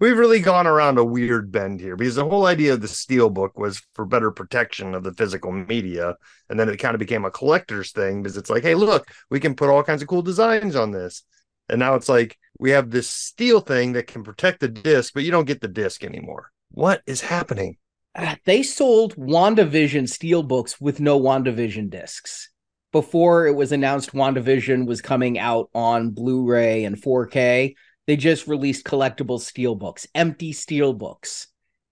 We've really gone around a weird bend here, because the whole idea of the Steelbook was for better protection of the physical media. And then it kind of became a collector's thing, because it's like, hey, look, we can put all kinds of cool designs on this. And now it's like, we have this steel thing that can protect the disc, but you don't get the disc anymore. What is happening? They sold WandaVision Steelbooks with no WandaVision discs. Before it was announced WandaVision was coming out on Blu-ray and 4K, they just released collectible steelbooks, empty steelbooks.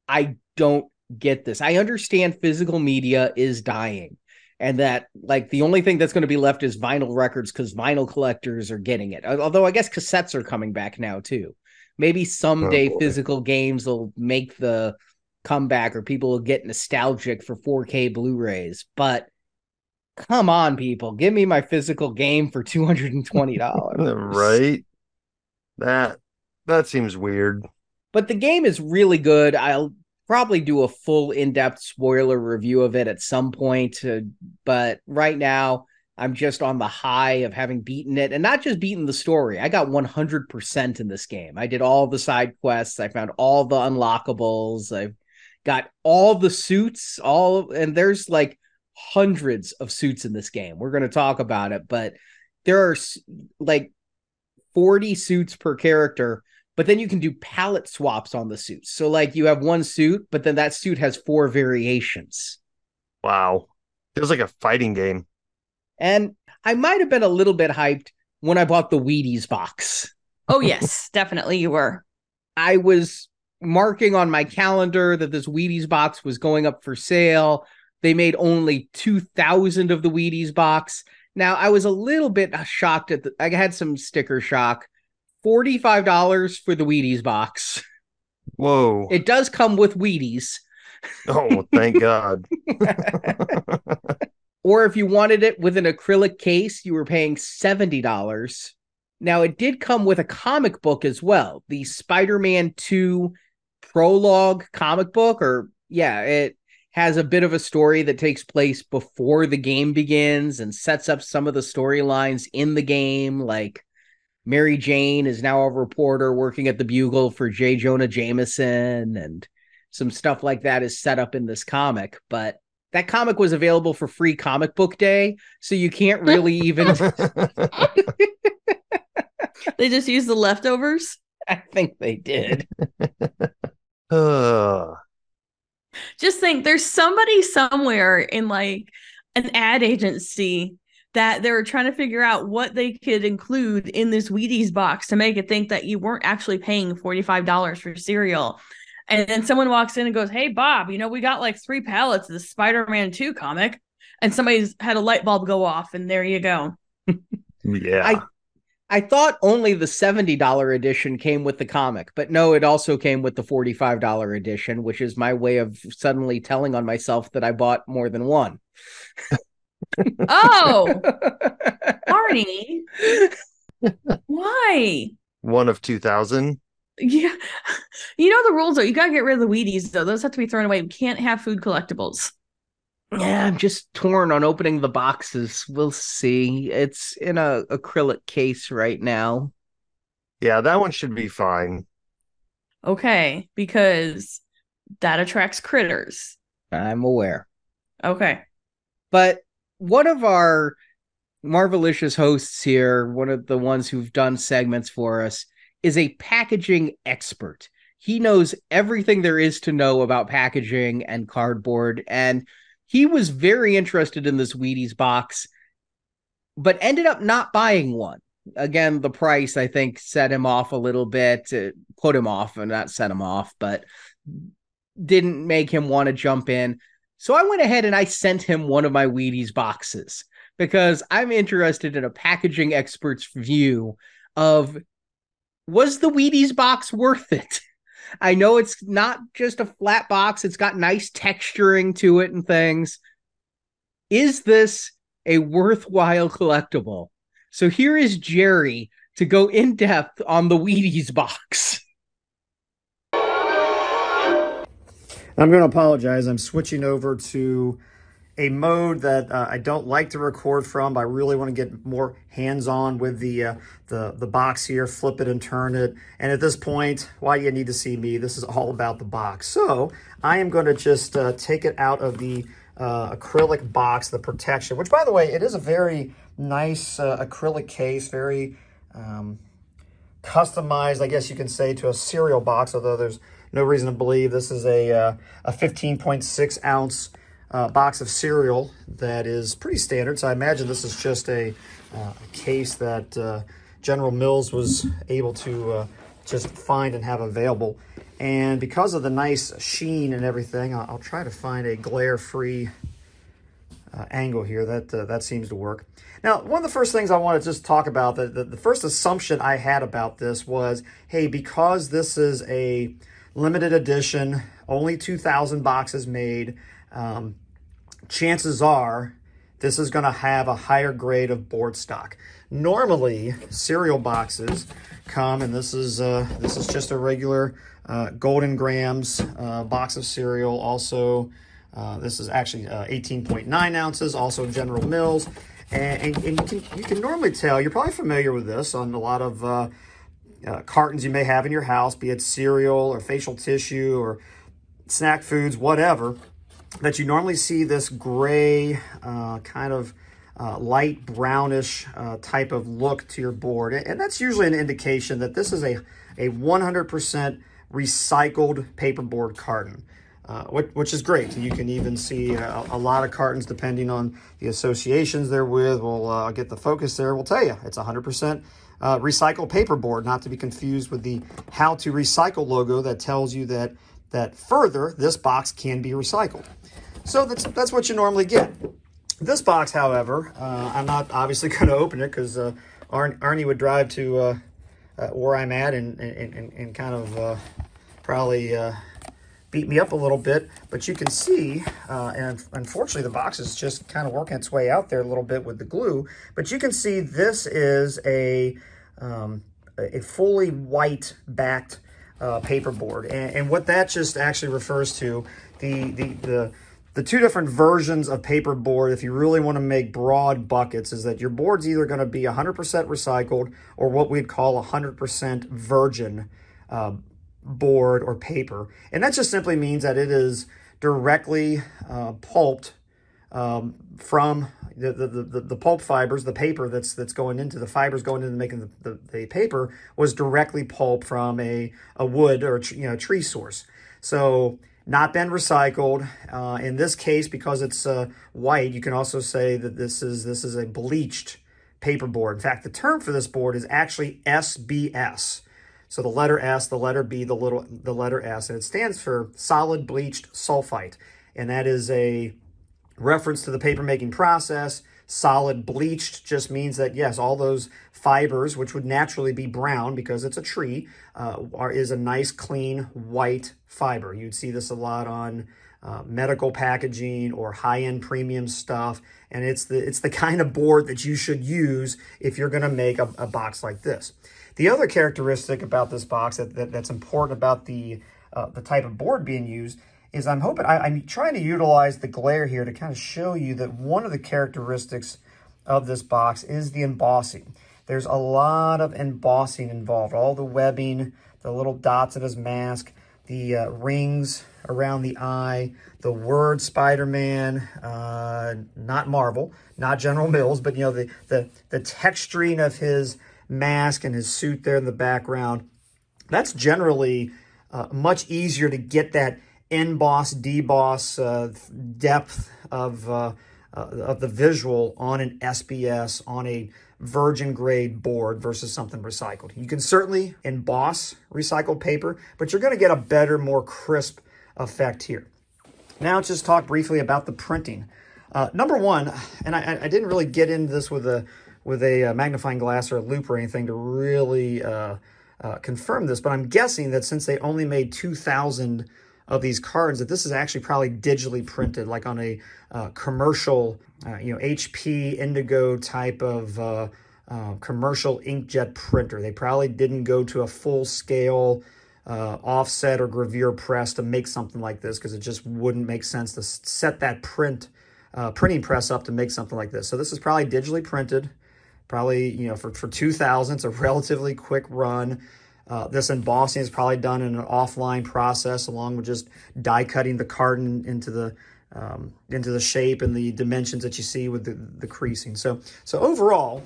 I don't get this. I understand physical media is dying and that like the only thing that's going to be left is vinyl records because vinyl collectors are getting it. Although I guess cassettes are coming back now too. Maybe someday physical games will make the comeback or people will get nostalgic for 4K Blu-rays, but come on, people. Give me my physical game for $220. Right? That seems weird. But the game is really good. I'll probably do a full in-depth spoiler review of it at some point. But right now, I'm just on the high of having beaten it. And not just beaten the story. I got 100% in this game. I did all the side quests. I found all the unlockables. I've got all the suits. And there's like hundreds of suits in this game. We're going to talk about it, but there are like 40 suits per character, but then you can do palette swaps on the suits. So like you have one suit, but then that suit has 4 variations. Wow. Feels like a fighting game. And I might've been a little bit hyped when I bought the Wheaties box. Oh yes, definitely you were. I was marking on my calendar that this Wheaties box was going up for sale. They made only 2,000 of the Wheaties box. Now, I was a little bit shocked at I had some sticker shock. $45 for the Wheaties box. Whoa. It does come with Wheaties. Oh, thank God. Or if you wanted it with an acrylic case, you were paying $70. Now, it did come with a comic book as well. The Spider-Man 2 prologue comic book, it has a bit of a story that takes place before the game begins and sets up some of the storylines in the game. Like Mary Jane is now a reporter working at the Bugle for J. Jonah Jameson, and some stuff like that is set up in this comic. But that comic was available for free comic book day. So you can't really even. They just used the leftovers. I think they did. Just think, there's somebody somewhere in like an ad agency that they were trying to figure out what they could include in this Wheaties box to make it think that you weren't actually paying $45 for cereal. And then someone walks in and goes, hey, Bob, we got like 3 pallets of the Spider-Man 2 comic. And somebody's had a light bulb go off. And there you go. Yeah. I thought only the $70 edition came with the comic, but no, it also came with the $45 edition, which is my way of suddenly telling on myself that I bought more than one. Oh, Arnie. Why? One of 2,000. Yeah. You know the rules, though. You got to get rid of the Wheaties, though. Those have to be thrown away. We can't have food collectibles. Yeah, I'm just torn on opening the boxes. We'll see. It's in an acrylic case right now. Yeah, that one should be fine. Okay, because that attracts critters. I'm aware. Okay. But one of our Marvelicious hosts here, one of the ones who've done segments for us, is a packaging expert. He knows everything there is to know about packaging and cardboard, and he was very interested in this Wheaties box, but ended up not buying one. Again, the price, I think, set him off a little bit. It put him off, and not set him off, but didn't make him want to jump in. So I went ahead and I sent him one of my Wheaties boxes because I'm interested in a packaging expert's view of, was the Wheaties box worth it? I know it's not just a flat box. It's got nice texturing to it and things. Is this a worthwhile collectible? So here is Jerry to go in depth on the Wheaties box. I'm going to apologize. I'm switching over to a mode that I don't like to record from. I really want to get more hands-on with the box here, flip it and turn it. And at this point, why do you need to see me? This is all about the box. So I am going to just take it out of the acrylic box, the protection, which, by the way, it is a very nice acrylic case, very customized, I guess you can say, to a cereal box, although there's no reason to believe this is a 15.6 ounce box of cereal that is pretty standard. So I imagine this is just a case that General Mills was able to just find and have available. And because of the nice sheen and everything, I'll try to find a glare-free angle here. That seems to work. Now, one of the first things I want to just talk about, the first assumption I had about this was, hey, because this is a limited edition, only 2,000 boxes made, chances are this is going to have a higher grade of board stock. Normally, cereal boxes come, and this is just a regular Golden Grams box of cereal. Also, this is actually 18.9 ounces, also General Mills. And you can normally tell, you're probably familiar with this on a lot of cartons you may have in your house, be it cereal or facial tissue or snack foods, whatever, that you normally see this gray kind of light brownish type of look to your board. And that's usually an indication that this is a 100% recycled paperboard carton, which is great. You can even see a lot of cartons, depending on the associations they're with. We'll get the focus there. We'll tell you it's 100% recycled paperboard, not to be confused with the How to Recycle logo that tells you that further, this box can be recycled. So that's what you normally get. This box, however, I'm not obviously going to open it because Arnie would drive to where I'm at and kind of probably beat me up a little bit. But you can see, and unfortunately the box is just kind of working its way out there a little bit with the glue, but you can see this is a fully white backed paperboard, and what that just actually refers to, the two different versions of paperboard, if you really want to make broad buckets, is that your board's either going to be 100% recycled or what we'd call 100% virgin board or paper. And that just simply means that it is directly pulped from the pulp fibers. The paper that's going into the fibers going into making the paper was directly pulped from a wood or tree source. So not been recycled. In this case, because it's white, you can also say that this is a bleached paperboard. In fact, the term for this board is actually SBS. So the letter S, the letter B, the letter S, and it stands for solid bleached sulfite, and that is a reference to the paper making process. Solid bleached just means that, yes, all those fibers, which would naturally be brown because it's a tree, is a nice, clean, white fiber. You'd see this a lot on medical packaging or high-end premium stuff, and it's the kind of board that you should use if you're going to make a box like this. The other characteristic about this box that's important about the type of board being used is I'm hoping, I'm trying to utilize the glare here to kind of show you that one of the characteristics of this box is the embossing. There's a lot of embossing involved. All the webbing, the little dots of his mask, the rings around the eye, the word Spider-Man, not Marvel, not General Mills, but you know, the texturing of his mask and his suit there in the background. That's generally much easier to get that emboss, deboss depth of the visual on an SBS, on a virgin grade board versus something recycled. You can certainly emboss recycled paper, but you're going to get a better, more crisp effect here. Now let's just talk briefly about the printing. Number one, and I didn't really get into this with a magnifying glass or a loop or anything to really confirm this, but I'm guessing that since they only made 2,000 of these cards, that this is actually probably digitally printed, like on a commercial, you know, HP Indigo type of commercial inkjet printer. They probably didn't go to a full-scale offset or gravure press to make something like this, because it just wouldn't make sense to set that printing press up to make something like this. So this is probably digitally printed, probably, you know, for 2,000. It's a relatively quick run. This embossing is probably done in an offline process, along with just die cutting the card into the shape and the dimensions that you see with the creasing. So overall,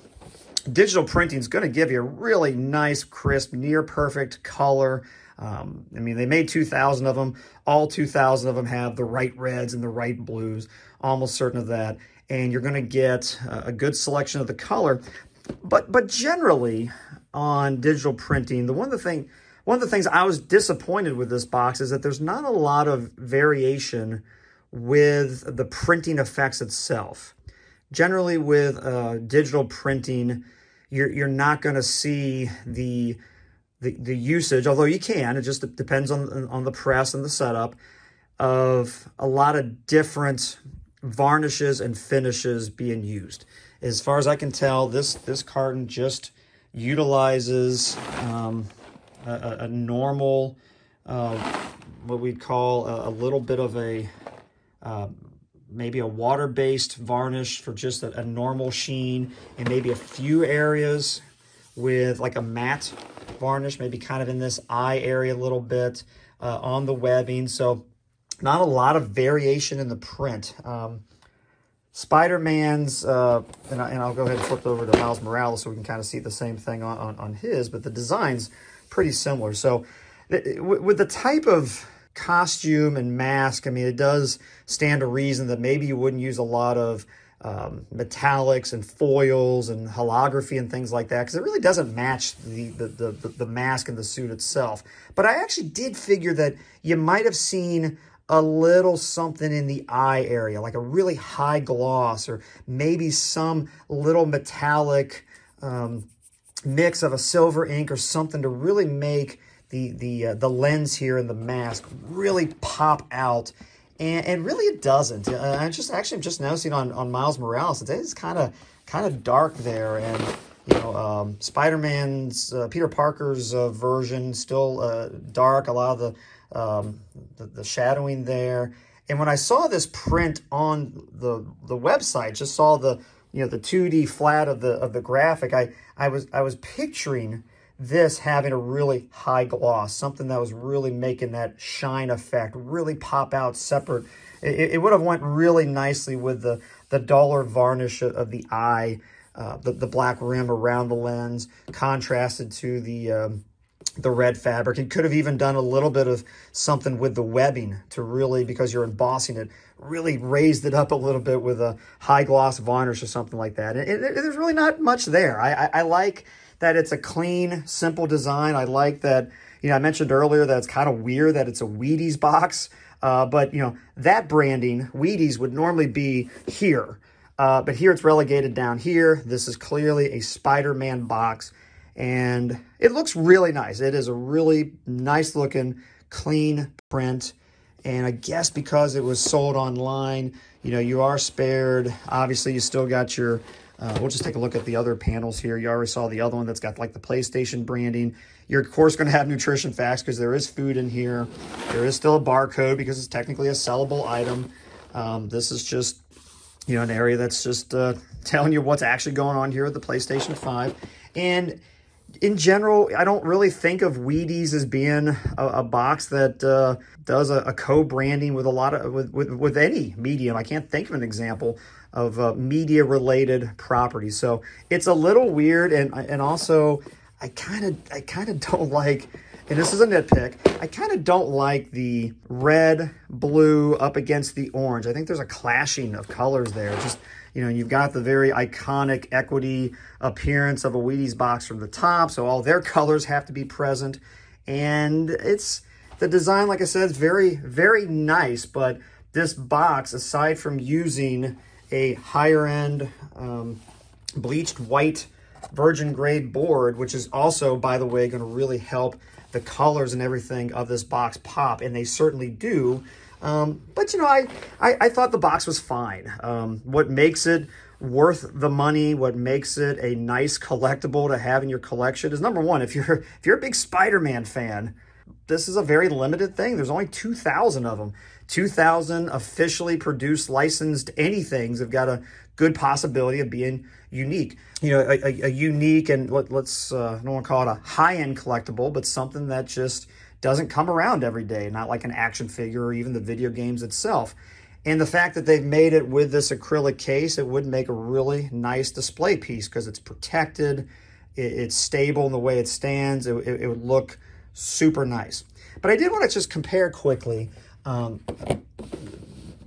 digital printing is going to give you a really nice, crisp, near perfect color. I mean, they made 2,000 of them. All 2,000 of them have the right reds and the right blues. Almost certain of that. And you're going to get a good selection of the color. But generally, on digital printing, one of the things I was disappointed with this box is that there's not a lot of variation with the printing effects itself. Generally, with digital printing, you're not going to see the usage, although you can. It just depends on the press and the setup of a lot of different varnishes and finishes being used. As far as I can tell, this carton just utilizes a normal, what we'd call a little bit of a, maybe a water-based varnish for just a normal sheen, and maybe a few areas with like a matte varnish, maybe kind of in this eye area a little bit, on the webbing. So not a lot of variation in the print. Spider-Man's, and I'll go ahead and flip over to Miles Morales so we can kind of see the same thing on his, but the design's pretty similar. So with the type of costume and mask, I mean, it does stand to reason that maybe you wouldn't use a lot of metallics and foils and holography and things like that, because it really doesn't match the mask and the suit itself. But I actually did figure that you might have seen a little something in the eye area, like a really high gloss, or maybe some little metallic mix of a silver ink or something to really make the lens here and the mask really pop out. And really it doesn't. I'm just noticing on Miles Morales, it's kind of dark there. And you know, Spider-Man's, Peter Parker's version, still dark, a lot of the shadowing there. And when I saw this print on the website, just saw the, you know, the 2D flat of the graphic, I was picturing this having a really high gloss, something that was really making that shine effect really pop out separate. It would have went really nicely with the duller varnish of the eye, the black rim around the lens, contrasted to the red fabric. It could have even done a little bit of something with the webbing to really, because you're embossing it, really raised it up a little bit with a high gloss varnish or something like that. And there's really not much there. I like that it's a clean, simple design. I like that, you know, I mentioned earlier that it's kind of weird that it's a Wheaties box, but you know, that branding, Wheaties, would normally be here, but here it's relegated down here. This is clearly a Spider-Man box. And it looks really nice. It is a really nice looking, clean print. And I guess because it was sold online, you know, you are spared. Obviously, you still got your We'll just take a look at the other panels here. You already saw the other one that's got like the PlayStation branding. You're of course going to have nutrition facts because there is food in here. There is still a barcode because it's technically a sellable item. This is just, you know, an area that's just telling you what's actually going on here with the PlayStation 5. And in general, I don't really think of Wheaties as being a box that does a co-branding with a lot of with any medium. I can't think of an example of media-related properties. So it's a little weird, and also I kind of don't like. And this is a nitpick. I kind of don't like the red, blue up against the orange. I think there's a clashing of colors there. Just, you know, you've got the very iconic equity appearance of a Wheaties box from the top. So all their colors have to be present. And it's the design, like I said, is very, very nice. But this box, aside from using a higher end bleached white virgin grade board, which is also, by the way, going to really help the colors and everything of this box pop, and they certainly do. But, you know, I thought the box was fine. What makes it worth the money, what makes it a nice collectible to have in your collection is, number one, if you're a big Spider-Man fan, this is a very limited thing. There's only 2,000 of them. 2,000 officially produced, licensed anythings have got a good possibility of being unique. You know, a unique and let's I don't want to call it a high-end collectible, but something that just doesn't come around every day, not like an action figure or even the video games itself. And the fact that they've made it with this acrylic case, it would make a really nice display piece because it's protected, it's stable in the way it stands, it would look super nice. But I did want to just compare quickly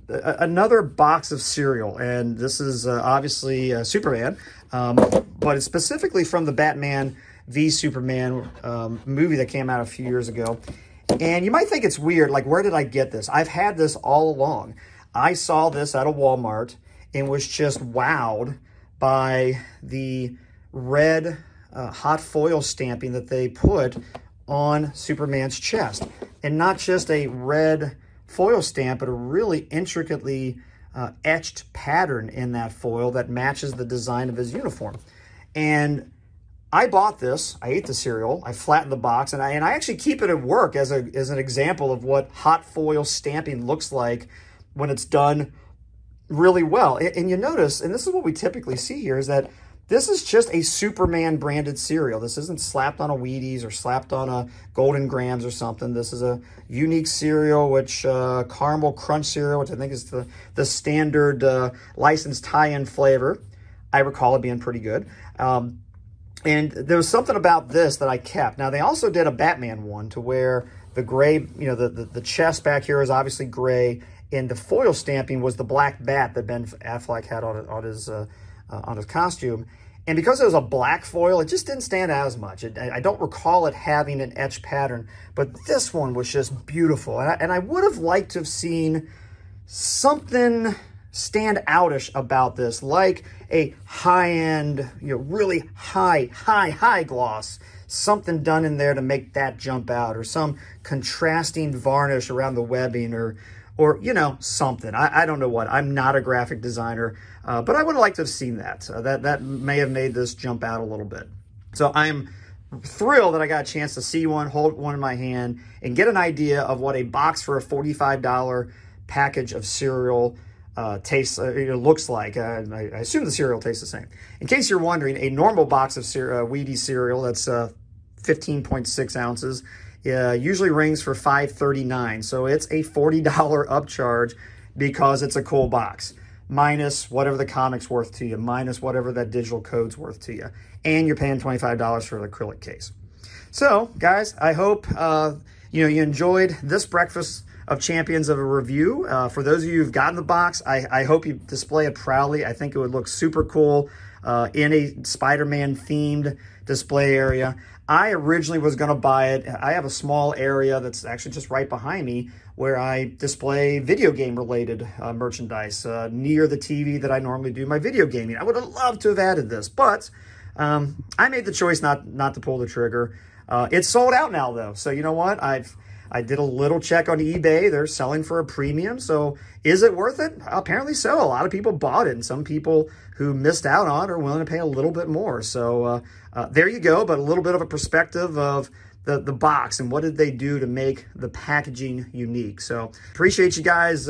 another box of cereal, and this is obviously Superman, but it's specifically from the Batman v Superman movie that came out a few years ago. And you might think it's weird, like, where did I get this? I've had this all along. I saw this at a Walmart and was just wowed by the red hot foil stamping that they put on Superman's chest, and not just a red foil stamp, but a really intricately etched pattern in that foil that matches the design of his uniform. And I bought this. I ate the cereal. I flattened the box, and I actually keep it at work as an example of what hot foil stamping looks like when it's done really well. And you notice, and this is what we typically see here, is that this is just a Superman-branded cereal. This isn't slapped on a Wheaties or slapped on a Golden Grams or something. This is a unique cereal, which Caramel Crunch cereal, which I think is the standard licensed tie-in flavor. I recall it being pretty good. And there was something about this that I kept. Now, they also did a Batman one to where the gray, you know, the chest back here is obviously gray, and the foil stamping was the black bat that Ben Affleck had on his costume. And because it was a black foil, it just didn't stand out as much. I don't recall it having an etched pattern, but this one was just beautiful. And I would have liked to have seen something stand outish about this, like a high-end, you know, really high gloss, something done in there to make that jump out, or some contrasting varnish around the webbing, or you know, something. I don't know what. I'm not a graphic designer, but I would have liked to have seen that. That may have made this jump out a little bit. So I'm thrilled that I got a chance to see one, hold one in my hand, and get an idea of what a box for a $45 package of cereal tastes, looks like. I assume the cereal tastes the same. In case you're wondering, a normal box of Wheaties cereal that's 15.6 ounces usually rings for $5.39, so it's a $40 upcharge because it's a cool box, minus whatever the comic's worth to you, minus whatever that digital code's worth to you, and you're paying $25 for an acrylic case. So, guys, I hope you enjoyed this breakfast of champions of a review. For those of you who've gotten the box, I hope you display it proudly. I think it would look super cool in a Spider-Man-themed display area. I originally was going to buy it. I have a small area that's actually just right behind me where I display video game-related merchandise near the TV that I normally do my video gaming. I would have loved to have added this, but I made the choice not to pull the trigger. It's sold out now, though, so you know what? I've I did a little check on eBay. They're selling for a premium. So is it worth it? Apparently so. A lot of people bought it, and some people who missed out on are willing to pay a little bit more. So there you go. But a little bit of a perspective of the box and what did they do to make the packaging unique. So appreciate you guys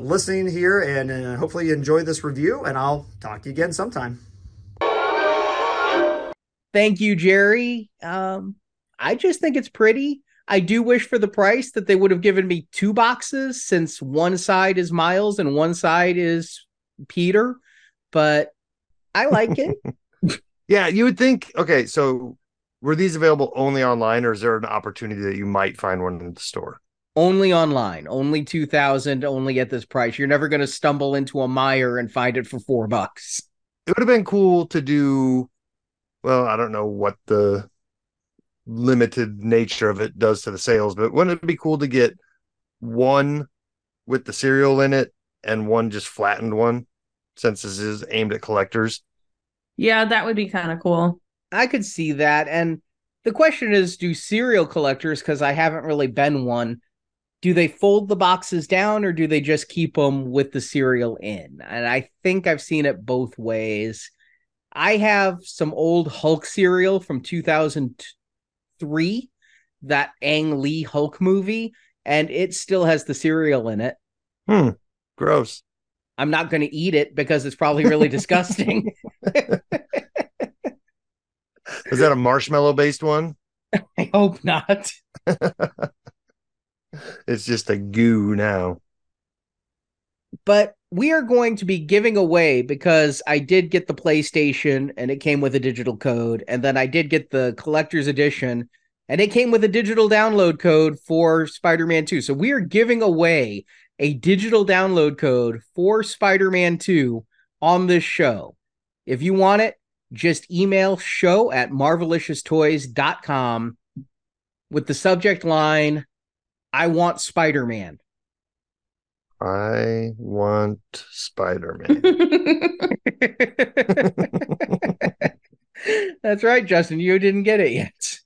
listening here, and hopefully you enjoy this review, and I'll talk to you again sometime. Thank you, Jerry. I just think it's pretty. I do wish for the price that they would have given me two boxes, since one side is Miles and one side is Peter, but I like it. Yeah, you would think, okay, so were these available only online, or is there an opportunity that you might find one in the store? Only online, only 2000, only at this price. You're never going to stumble into a Meijer and find it for $4. It would have been cool to do, well, I don't know what the limited nature of it does to the sales, but wouldn't it be cool to get one with the cereal in it and one just flattened one, since this is aimed at collectors? Yeah, that would be kind of cool. I could see that. And the question is, do cereal collectors, because I haven't really been one, do they fold the boxes down, or do they just keep them with the cereal in? And I think I've seen it both ways. I have some old Hulk cereal from 2003, that Ang Lee Hulk movie, and it still has the cereal in it. Gross. I'm not going to eat it because it's probably really disgusting. Is that a marshmallow based one? I hope not. It's just a goo now. But we are going to be giving away, because I did get the PlayStation and it came with a digital code. And then I did get the collector's edition and it came with a digital download code for Spider-Man 2. So we are giving away a digital download code for Spider-Man 2 on this show. If you want it, just email show@marvelicioustoys.com with the subject line, "I want Spider-Man." I want Spider-Man. That's right, Justin. You didn't get it yet.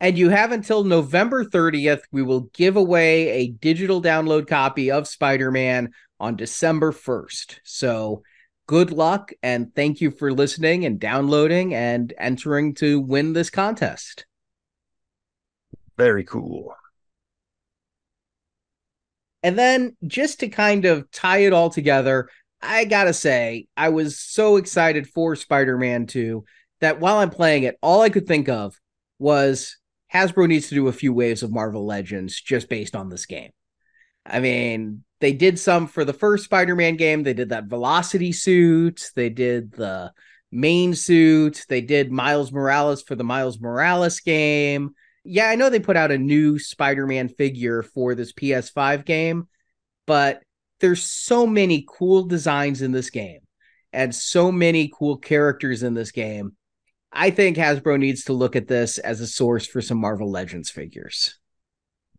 And you have until November 30th. We will give away a digital download copy of Spider-Man on December 1st. So good luck, and thank you for listening and downloading and entering to win this contest. Very cool. And then, just to kind of tie it all together, I gotta say, I was so excited for Spider-Man 2 that while I'm playing it, all I could think of was Hasbro needs to do a few waves of Marvel Legends just based on this game. I mean, they did some for the first Spider-Man game. They did that Velocity suit. They did the main suit. They did Miles Morales for the Miles Morales game. Yeah, I know they put out a new Spider-Man figure for this PS5 game, but there's so many cool designs in this game and so many cool characters in this game. I think Hasbro needs to look at this as a source for some Marvel Legends figures.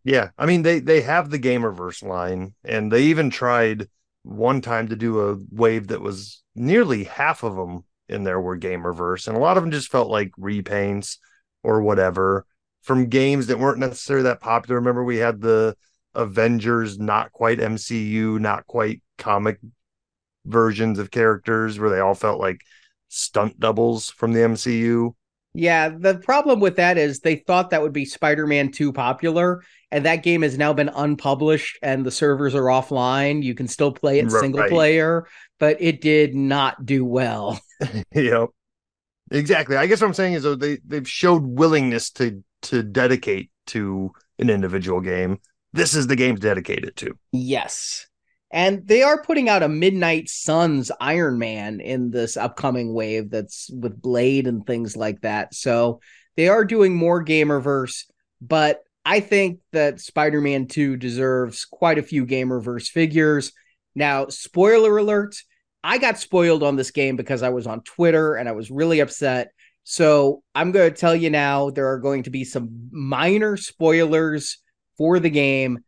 Yeah, I mean, they have the Gamerverse line, and they even tried one time to do a wave that was nearly half of them in there were Gamerverse, and a lot of them just felt like repaints or whatever from games that weren't necessarily that popular. Remember, we had the Avengers, not quite MCU, not quite comic versions of characters where they all felt like stunt doubles from the MCU. Yeah, the problem with that is they thought that would be Spider-Man 2 popular, and that game has now been unpublished and the servers are offline. You can still play it single player, but it did not do well. Yep. Exactly. I guess what I'm saying is they've showed willingness to dedicate to an individual game. This is the game dedicated to. Yes. And they are putting out a Midnight Suns Iron Man in this upcoming wave that's with Blade and things like that. So they are doing more Gamerverse, but I think that Spider-Man 2 deserves quite a few Gamerverse figures. Now, spoiler alert, I got spoiled on this game because I was on Twitter and I was really upset. So I'm going to tell you now, there are going to be some minor spoilers for the game.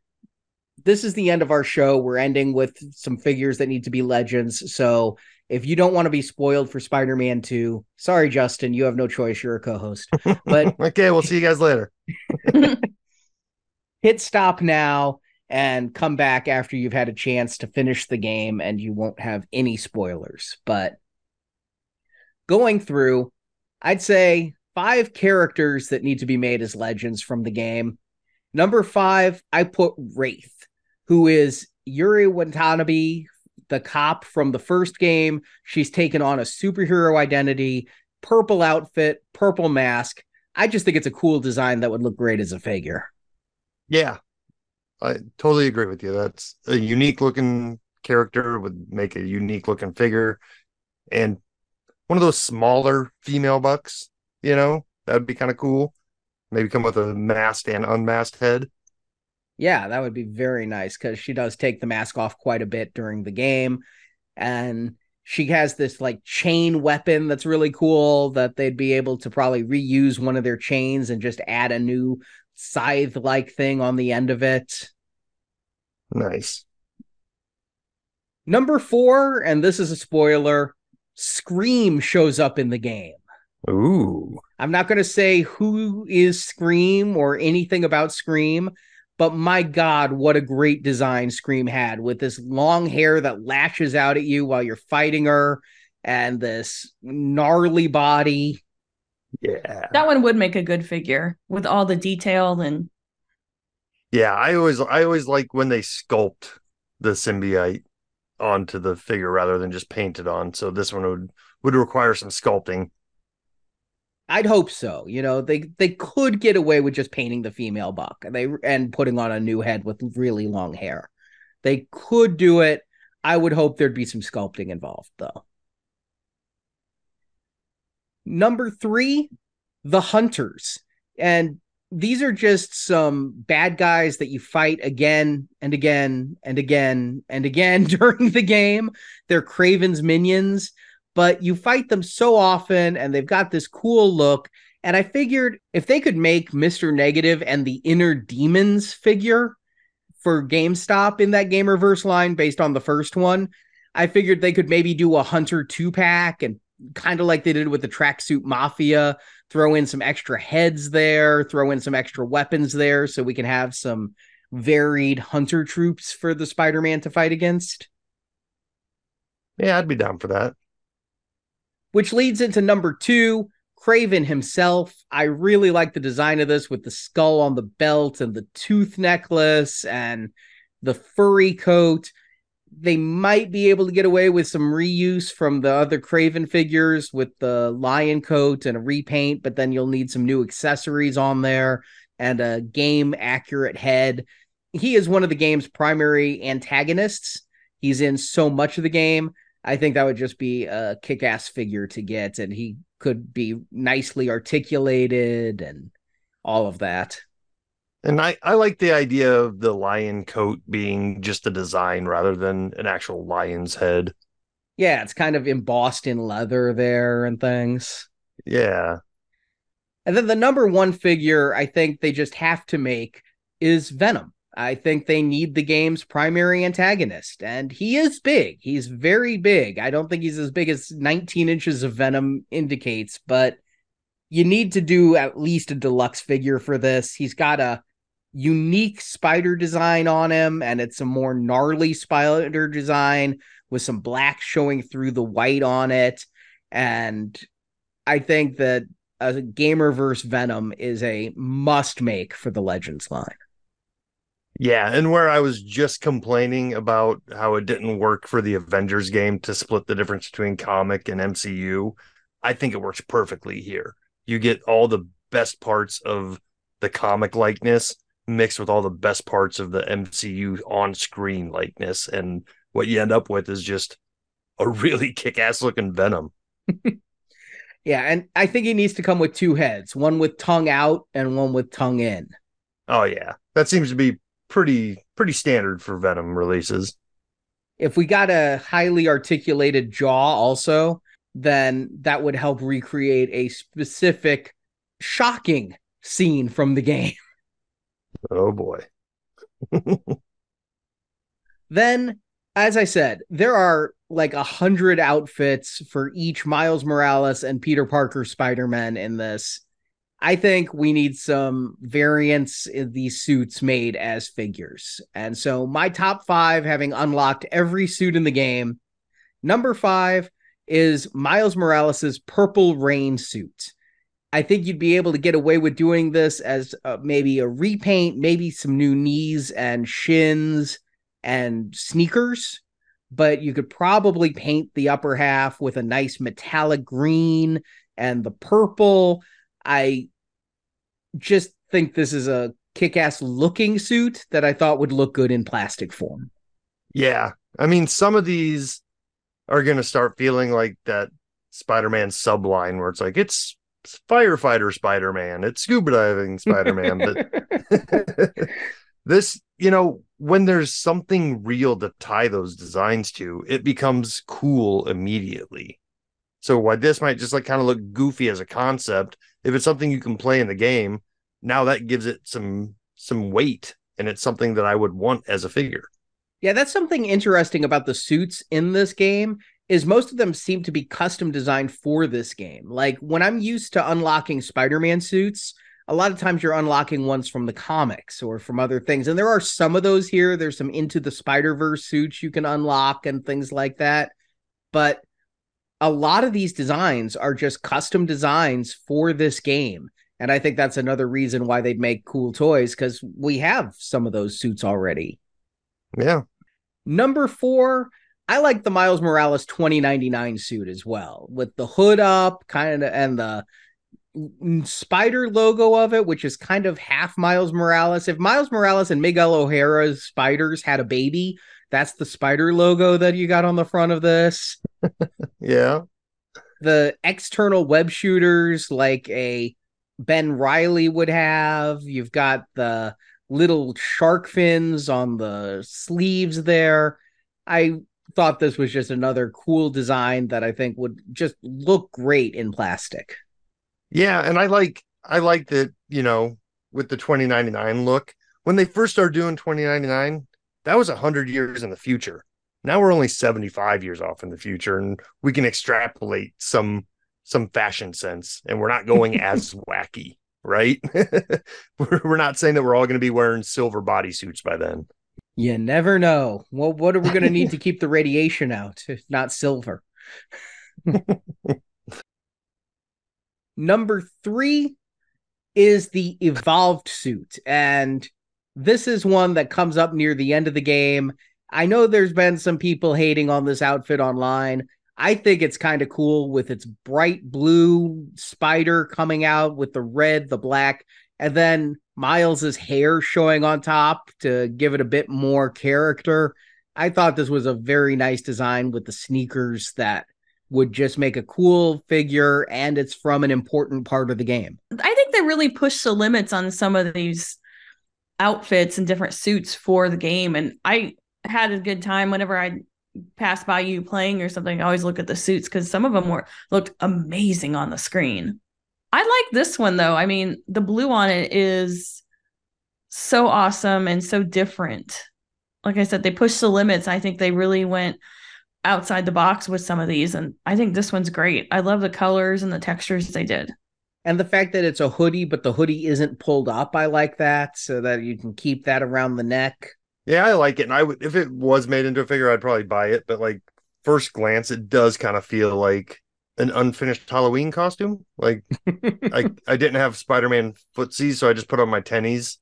This is the end of our show. We're ending with some figures that need to be legends. So if you don't want to be spoiled for Spider-Man 2, sorry, Justin, you have no choice. You're a co-host. But okay, we'll see you guys later. Hit stop now and come back after you've had a chance to finish the game, and you won't have any spoilers. But going through, I'd say 5 characters that need to be made as legends from the game. Number 5, I put Wraith, who is Yuri Watanabe, the cop from the first game. She's taken on a superhero identity, purple outfit, purple mask. I just think it's a cool design that would look great as a figure. Yeah, I totally agree with you. That's a unique looking character, would make a unique looking figure. And one of those smaller female bucks, you know, that'd be kind of cool. Maybe come with a masked and unmasked head. Yeah, that would be very nice, because she does take the mask off quite a bit during the game. And she has this like chain weapon that's really cool, that they'd be able to probably reuse one of their chains and just add a new scythe-like thing on the end of it. Nice. Number 4, and this is a spoiler, Scream shows up in the game. Ooh. I'm not going to say who is Scream or anything about Scream, but my God, what a great design Scream had, with this long hair that lashes out at you while you're fighting her, and this gnarly body. Yeah. That one would make a good figure with all the detail. And yeah, I always like when they sculpt the symbiote onto the figure rather than just paint it on. So this one would require some sculpting. I'd hope so. You know, they could get away with just painting the female buck and putting on a new head with really long hair. They could do it. I would hope there'd be some sculpting involved, though. Number 3, the Hunters. And these are just some bad guys that you fight again and again and again and again during the game. They're Kraven's minions, but you fight them so often, and they've got this cool look. And I figured if they could make Mr. Negative and the Inner Demons figure for GameStop in that Game Reverse line based on the first one, I figured they could maybe do a Hunter 2-pack, and kind of like they did with the Tracksuit Mafia, throw in some extra heads there, throw in some extra weapons there, so we can have some varied hunter troops for the Spider-Man to fight against. Yeah, I'd be down for that. Which leads into number 2, Kraven himself. I really like the design of this, with the skull on the belt and the tooth necklace and the furry coat. They might be able to get away with some reuse from the other Kraven figures, with the lion coat and a repaint, but then you'll need some new accessories on there and a game-accurate head. He is one of the game's primary antagonists. He's in so much of the game. I think that would just be a kick-ass figure to get, and he could be nicely articulated and all of that. And I like the idea of the lion coat being just a design rather than an actual lion's head. Yeah, it's kind of embossed in leather there and things. Yeah. And then the number 1 figure I think they just have to make is Venom. I think they need the game's primary antagonist. And he is big. He's very big. I don't think he's as big as 19 inches of Venom indicates, but you need to do at least a deluxe figure for this. He's got a unique spider design on him, and it's a more gnarly spider design with some black showing through the white on it. And I think that a Gamerverse Venom is a must make for the Legends line. Yeah, and where I was just complaining about how it didn't work for the Avengers game to split the difference between comic and MCU, I think it works perfectly here. You get all the best parts of the comic likeness mixed with all the best parts of the MCU on-screen likeness. And what you end up with is just a really kick-ass looking Venom. Yeah, and I think he needs to come with 2 heads, one with tongue out and one with tongue in. Oh, yeah. That seems to be pretty standard for Venom releases. If we got a highly articulated jaw also, then that would help recreate a specific shocking scene from the game. Oh, boy. Then, as I said, there are like 100 outfits for each Miles Morales and Peter Parker Spider-Man in this. I think we need some variants in these suits made as figures. And so my top five, having unlocked every suit in the game, number five is Miles Morales' Purple Rain suit. I think you'd be able to get away with doing this as maybe a repaint, maybe some new knees and shins and sneakers, but you could probably paint the upper half with a nice metallic green and the purple. I just think this is a kick-ass looking suit that I thought would look good in plastic form. Yeah. I mean, some of these are going to start feeling like that Spider-Man subline where it's like, it's firefighter Spider-Man, it's scuba diving Spider-Man. But this, you know, when there's something real to tie those designs to, it becomes cool immediately. So while this might just like kind of look goofy as a concept, if it's something you can play in the game, now that gives it some weight, and it's something that I would want as a figure. Yeah, that's something interesting about the suits in this game is most of them seem to be custom designed for this game. Like when I'm used to unlocking Spider-Man suits, a lot of times you're unlocking ones from the comics or from other things. And there are some of those here. There's some Into the Spider-Verse suits you can unlock and things like that. But a lot of these designs are just custom designs for this game. And I think that's another reason why they'd make cool toys, because we have some of those suits already. Yeah. Number four, I like the Miles Morales 2099 suit as well, with the hood up kind of and the spider logo of it, which is kind of half Miles Morales. If Miles Morales and Miguel O'Hara's spiders had a baby, that's the spider logo that you got on the front of this. Yeah. The external web shooters like a Ben Reilly would have. You've got the little shark fins on the sleeves there. I thought this was just another cool design that I think would just look great in plastic. Yeah, and I like that, you know, with the 2099 look. When they first started doing 2099, that was 100 years in the future. Now we're only 75 years off in the future, and we can extrapolate some fashion sense, and we're not going as wacky, right? We're not saying that we're all going to be wearing silver bodysuits by then. You never know. Well, what are we going to need to keep the radiation out, if not silver? Number three is the evolved suit, and this is one that comes up near the end of the game. I know there's been some people hating on this outfit online. I think it's kind of cool with its bright blue spider coming out with the red, the black, and then Miles's hair showing on top to give it a bit more character. I thought this was a very nice design with the sneakers that would just make a cool figure, and it's from an important part of the game. I think they really pushed the limits on some of these outfits and different suits for the game, and I had a good time whenever I passed by you playing or something. I always look at the suits because some of them looked amazing on the screen. I like this one though. I mean, the blue on it is so awesome and so different. Like I said, they pushed the limits. I think they really went outside the box with some of these, and I think this one's great. I love the colors and the textures they did. And the fact that it's a hoodie, but the hoodie isn't pulled up, I like that, so that you can keep that around the neck. Yeah, I like it. And I would, if it was made into a figure, I'd probably buy it. But like first glance, it does kind of feel like an unfinished Halloween costume. Like I didn't have Spider-Man footsies, so I just put on my tennies,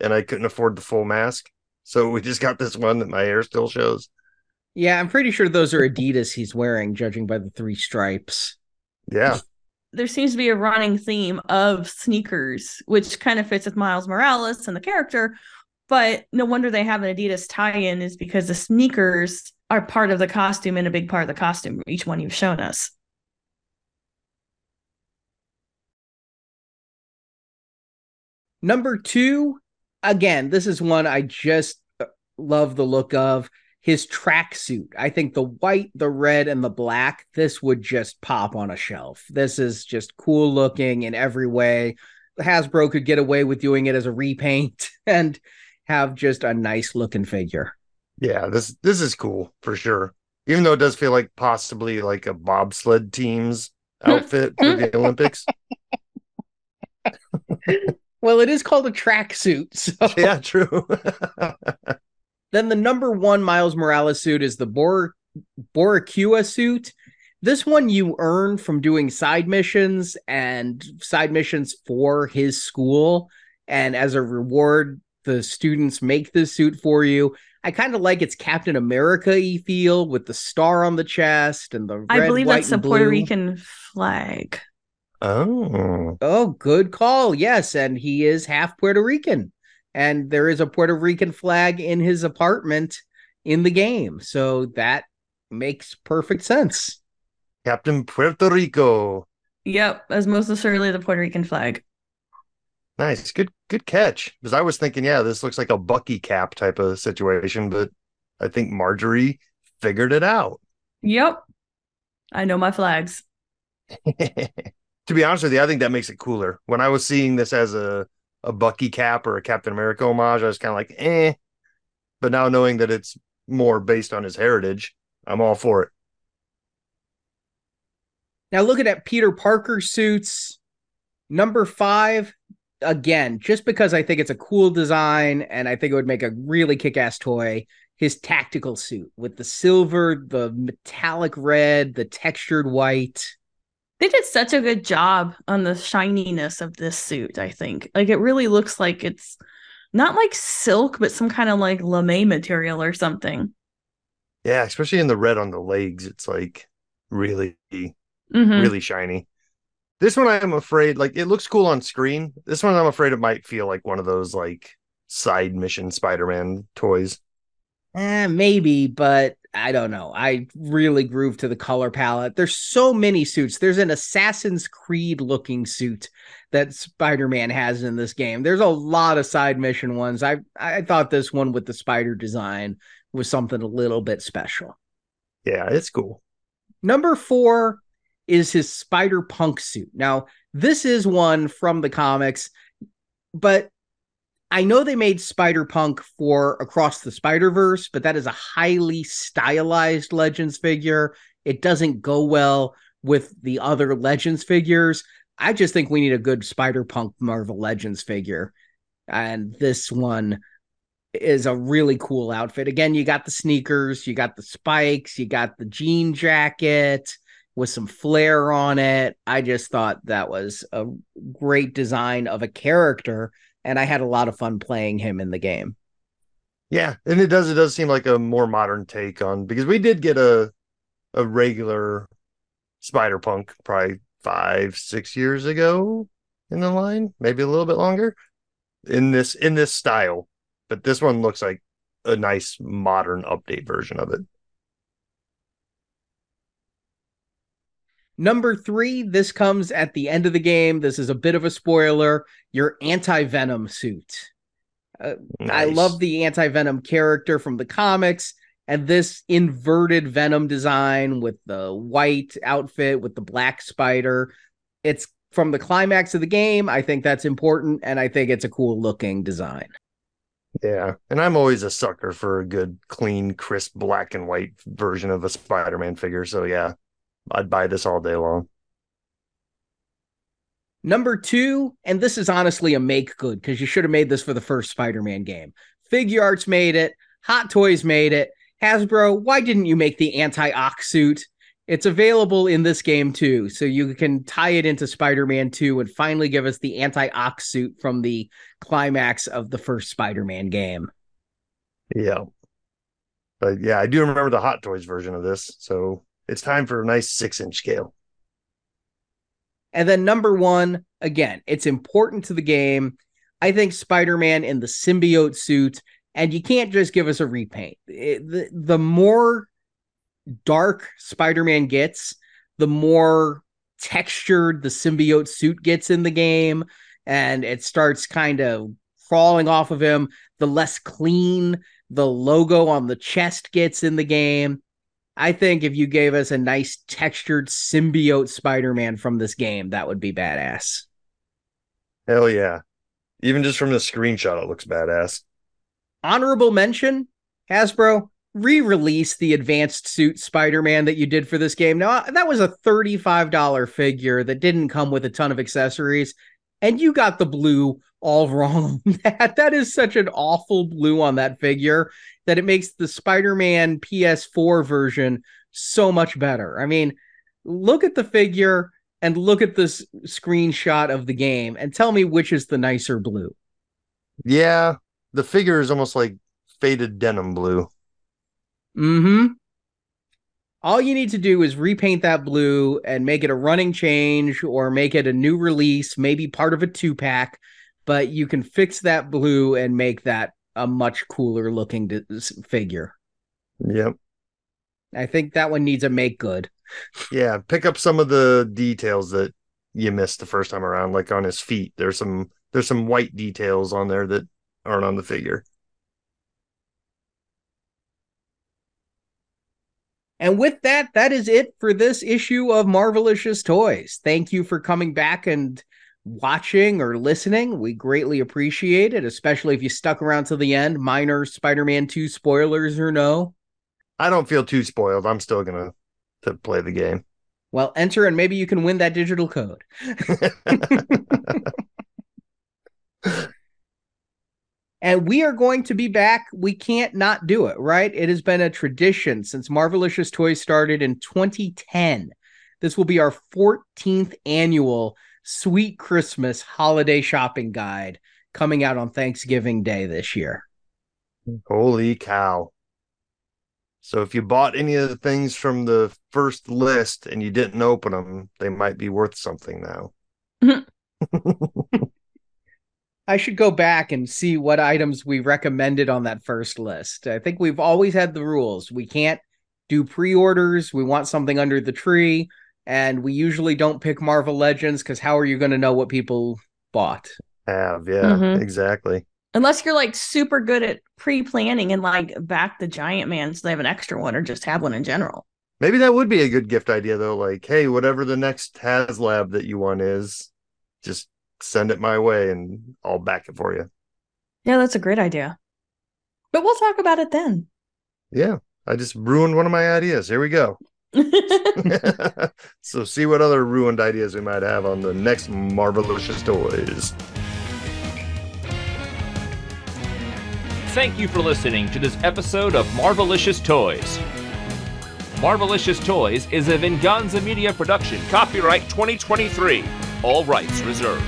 and I couldn't afford the full mask, so we just got this one that my hair still shows. Yeah, I'm pretty sure those are Adidas he's wearing, judging by the three stripes. Yeah. There seems to be a running theme of sneakers, which kind of fits with Miles Morales and the character, but no wonder they have an Adidas tie-in is because the sneakers are part of the costume and a big part of the costume, each one you've shown us. Number two, again, this is one I just love the look of. His tracksuit. I think the white, the red, and the black, this would just pop on a shelf. This is just cool looking in every way. Hasbro could get away with doing it as a repaint and have just a nice looking figure. Yeah, this is cool for sure. Even though it does feel like possibly like a bobsled team's outfit for the Olympics. Well, it is called a tracksuit. So. Yeah, true. Then the #1 Miles Morales suit is the Boricua suit. This one you earn from doing side missions and side missions for his school. And as a reward, the students make this suit for you. I kind of like its Captain America-y feel with the star on the chest and the red, I believe that's the Puerto Rican flag. Oh, good call. Yes, and he is half Puerto Rican. And there is a Puerto Rican flag in his apartment in the game. So that makes perfect sense. Captain Puerto Rico. Yep, as most assuredly the Puerto Rican flag. Nice. Good catch. Because I was thinking, yeah, this looks like a Bucky cap type of situation, but I think Marjorie figured it out. Yep. I know my flags. To be honest with you, I think that makes it cooler. When I was seeing this as a Bucky cap or a Captain America homage, I was kind of like, eh. But now knowing that it's more based on his heritage, I'm all for it. Now looking at Peter Parker suits, #5. Again, just because I think it's a cool design and I think it would make a really kick-ass toy, his tactical suit with the silver, the metallic red, the textured white. They did such a good job on the shininess of this suit, I think. Like, it really looks like it's not like silk, but some kind of like lame material or something. Yeah, especially in the red on the legs. It's like really, really shiny. This one, I'm afraid, like, it looks cool on screen. This one, I'm afraid it might feel like one of those, like, side mission Spider-Man toys. Maybe, but I don't know. I really groove to the color palette. There's so many suits. There's an Assassin's Creed-looking suit that Spider-Man has in this game. There's a lot of side mission ones. I thought this one with the spider design was something a little bit special. Yeah, it's cool. #4... is his Spider-Punk suit. Now, this is one from the comics, but I know they made Spider-Punk for Across the Spider-Verse, but that is a highly stylized Legends figure. It doesn't go well with the other Legends figures. I just think we need a good Spider-Punk Marvel Legends figure. And this one is a really cool outfit. Again, you got the sneakers, you got the spikes, you got the jean jacket with some flair on it. I just thought that was a great design of a character, and I had a lot of fun playing him in the game. Yeah, and it does seem like a more modern take on, because we did get a regular Spider-Punk probably 5-6 years ago in the line, maybe a little bit longer, in this style. But this one looks like a nice modern update version of it. #3, this comes at the end of the game. This is a bit of a spoiler. Your anti-Venom suit. Nice. I love the anti-Venom character from the comics. And this inverted Venom design with the white outfit with the black spider. It's from the climax of the game. I think that's important. And I think it's a cool looking design. Yeah. And I'm always a sucker for a good, clean, crisp, black and white version of a Spider-Man figure. So yeah, I'd buy this all day long. #2, and this is honestly a make good, because you should have made this for the first Spider-Man game. Figure Arts made it. Hot Toys made it. Hasbro, why didn't you make the anti-ox suit? It's available in this game too, so you can tie it into Spider-Man 2 and finally give us the anti-ox suit from the climax of the first Spider-Man game. Yeah. But yeah, I do remember the Hot Toys version of this, so it's time for a nice 6-inch scale. And then #1, again, it's important to the game. I think Spider-Man in the symbiote suit, and you can't just give us a repaint. The more dark Spider-Man gets, the more textured the symbiote suit gets in the game, and it starts kind of crawling off of him. The less clean the logo on the chest gets in the game. I think if you gave us a nice textured symbiote Spider-Man from this game, that would be badass. Hell yeah. Even just from the screenshot, it looks badass. Honorable mention, Hasbro, re-release the advanced suit Spider-Man that you did for this game. Now, that was a $35 figure that didn't come with a ton of accessories. And you got the blue all wrong. That is such an awful blue on that figure that it makes the Spider-Man PS4 version so much better. I mean, look at the figure and look at this screenshot of the game and tell me which is the nicer blue. Yeah, the figure is almost like faded denim blue. Mm-hmm. All you need to do is repaint that blue and make it a running change or make it a new release, maybe part of a 2-pack, but you can fix that blue and make that a much cooler looking figure. Yep. I think that one needs a make good. Yeah, pick up some of the details that you missed the first time around, like on his feet. There's some white details on there that aren't on the figure. And with that, that is it for this issue of Marvelicious Toys. Thank you for coming back and watching or listening. We greatly appreciate it, especially if you stuck around to the end. Minor Spider-Man 2 spoilers or no? I don't feel too spoiled. I'm still going to play the game. Well, enter and maybe you can win that digital code. And we are going to be back. We can't not do it, right? It has been a tradition since Marvelicious Toys started in 2010. This will be our 14th annual Sweet Christmas holiday shopping guide coming out on Thanksgiving Day this year. Holy cow. So if you bought any of the things from the first list and you didn't open them, they might be worth something now. I should go back and see what items we recommended on that first list. I think we've always had the rules. We can't do pre-orders. We want something under the tree. And we usually don't pick Marvel Legends because how are you going to know what people bought? Exactly. Unless you're like super good at pre-planning and like back the Giant Man so they have an extra one or just have one in general. Maybe that would be a good gift idea though. Like, hey, whatever the next HasLab that you want is, just send it my way and I'll back it for you. Yeah, that's a great idea. But we'll talk about it then. Yeah, I just ruined one of my ideas. Here we go. So see what other ruined ideas we might have on the next Marvelicious Toys. Thank you for listening to this episode of Marvelicious Toys. Marvelicious Toys is a Venganza Media production, copyright 2023. All rights reserved.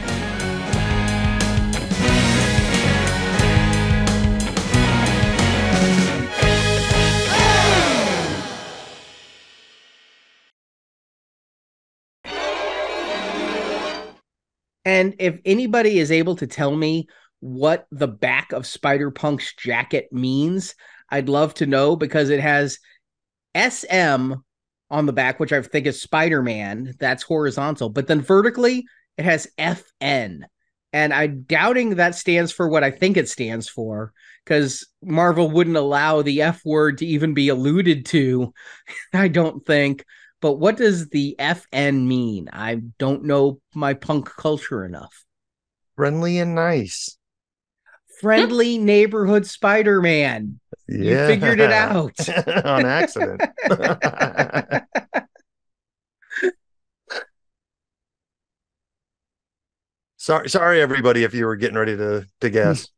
And if anybody is able to tell me what the back of Spider-Punk's jacket means, I'd love to know because it has SM on the back, which I think is Spider-Man, that's horizontal. But then vertically, it has FN. And I'm doubting that stands for what I think it stands for, because Marvel wouldn't allow the F word to even be alluded to, I don't think. But what does the FN mean? I don't know my punk culture enough. Friendly and nice. Friendly neighborhood Spider-Man. Yeah. You figured it out. On accident. Sorry, everybody, if you were getting ready to guess.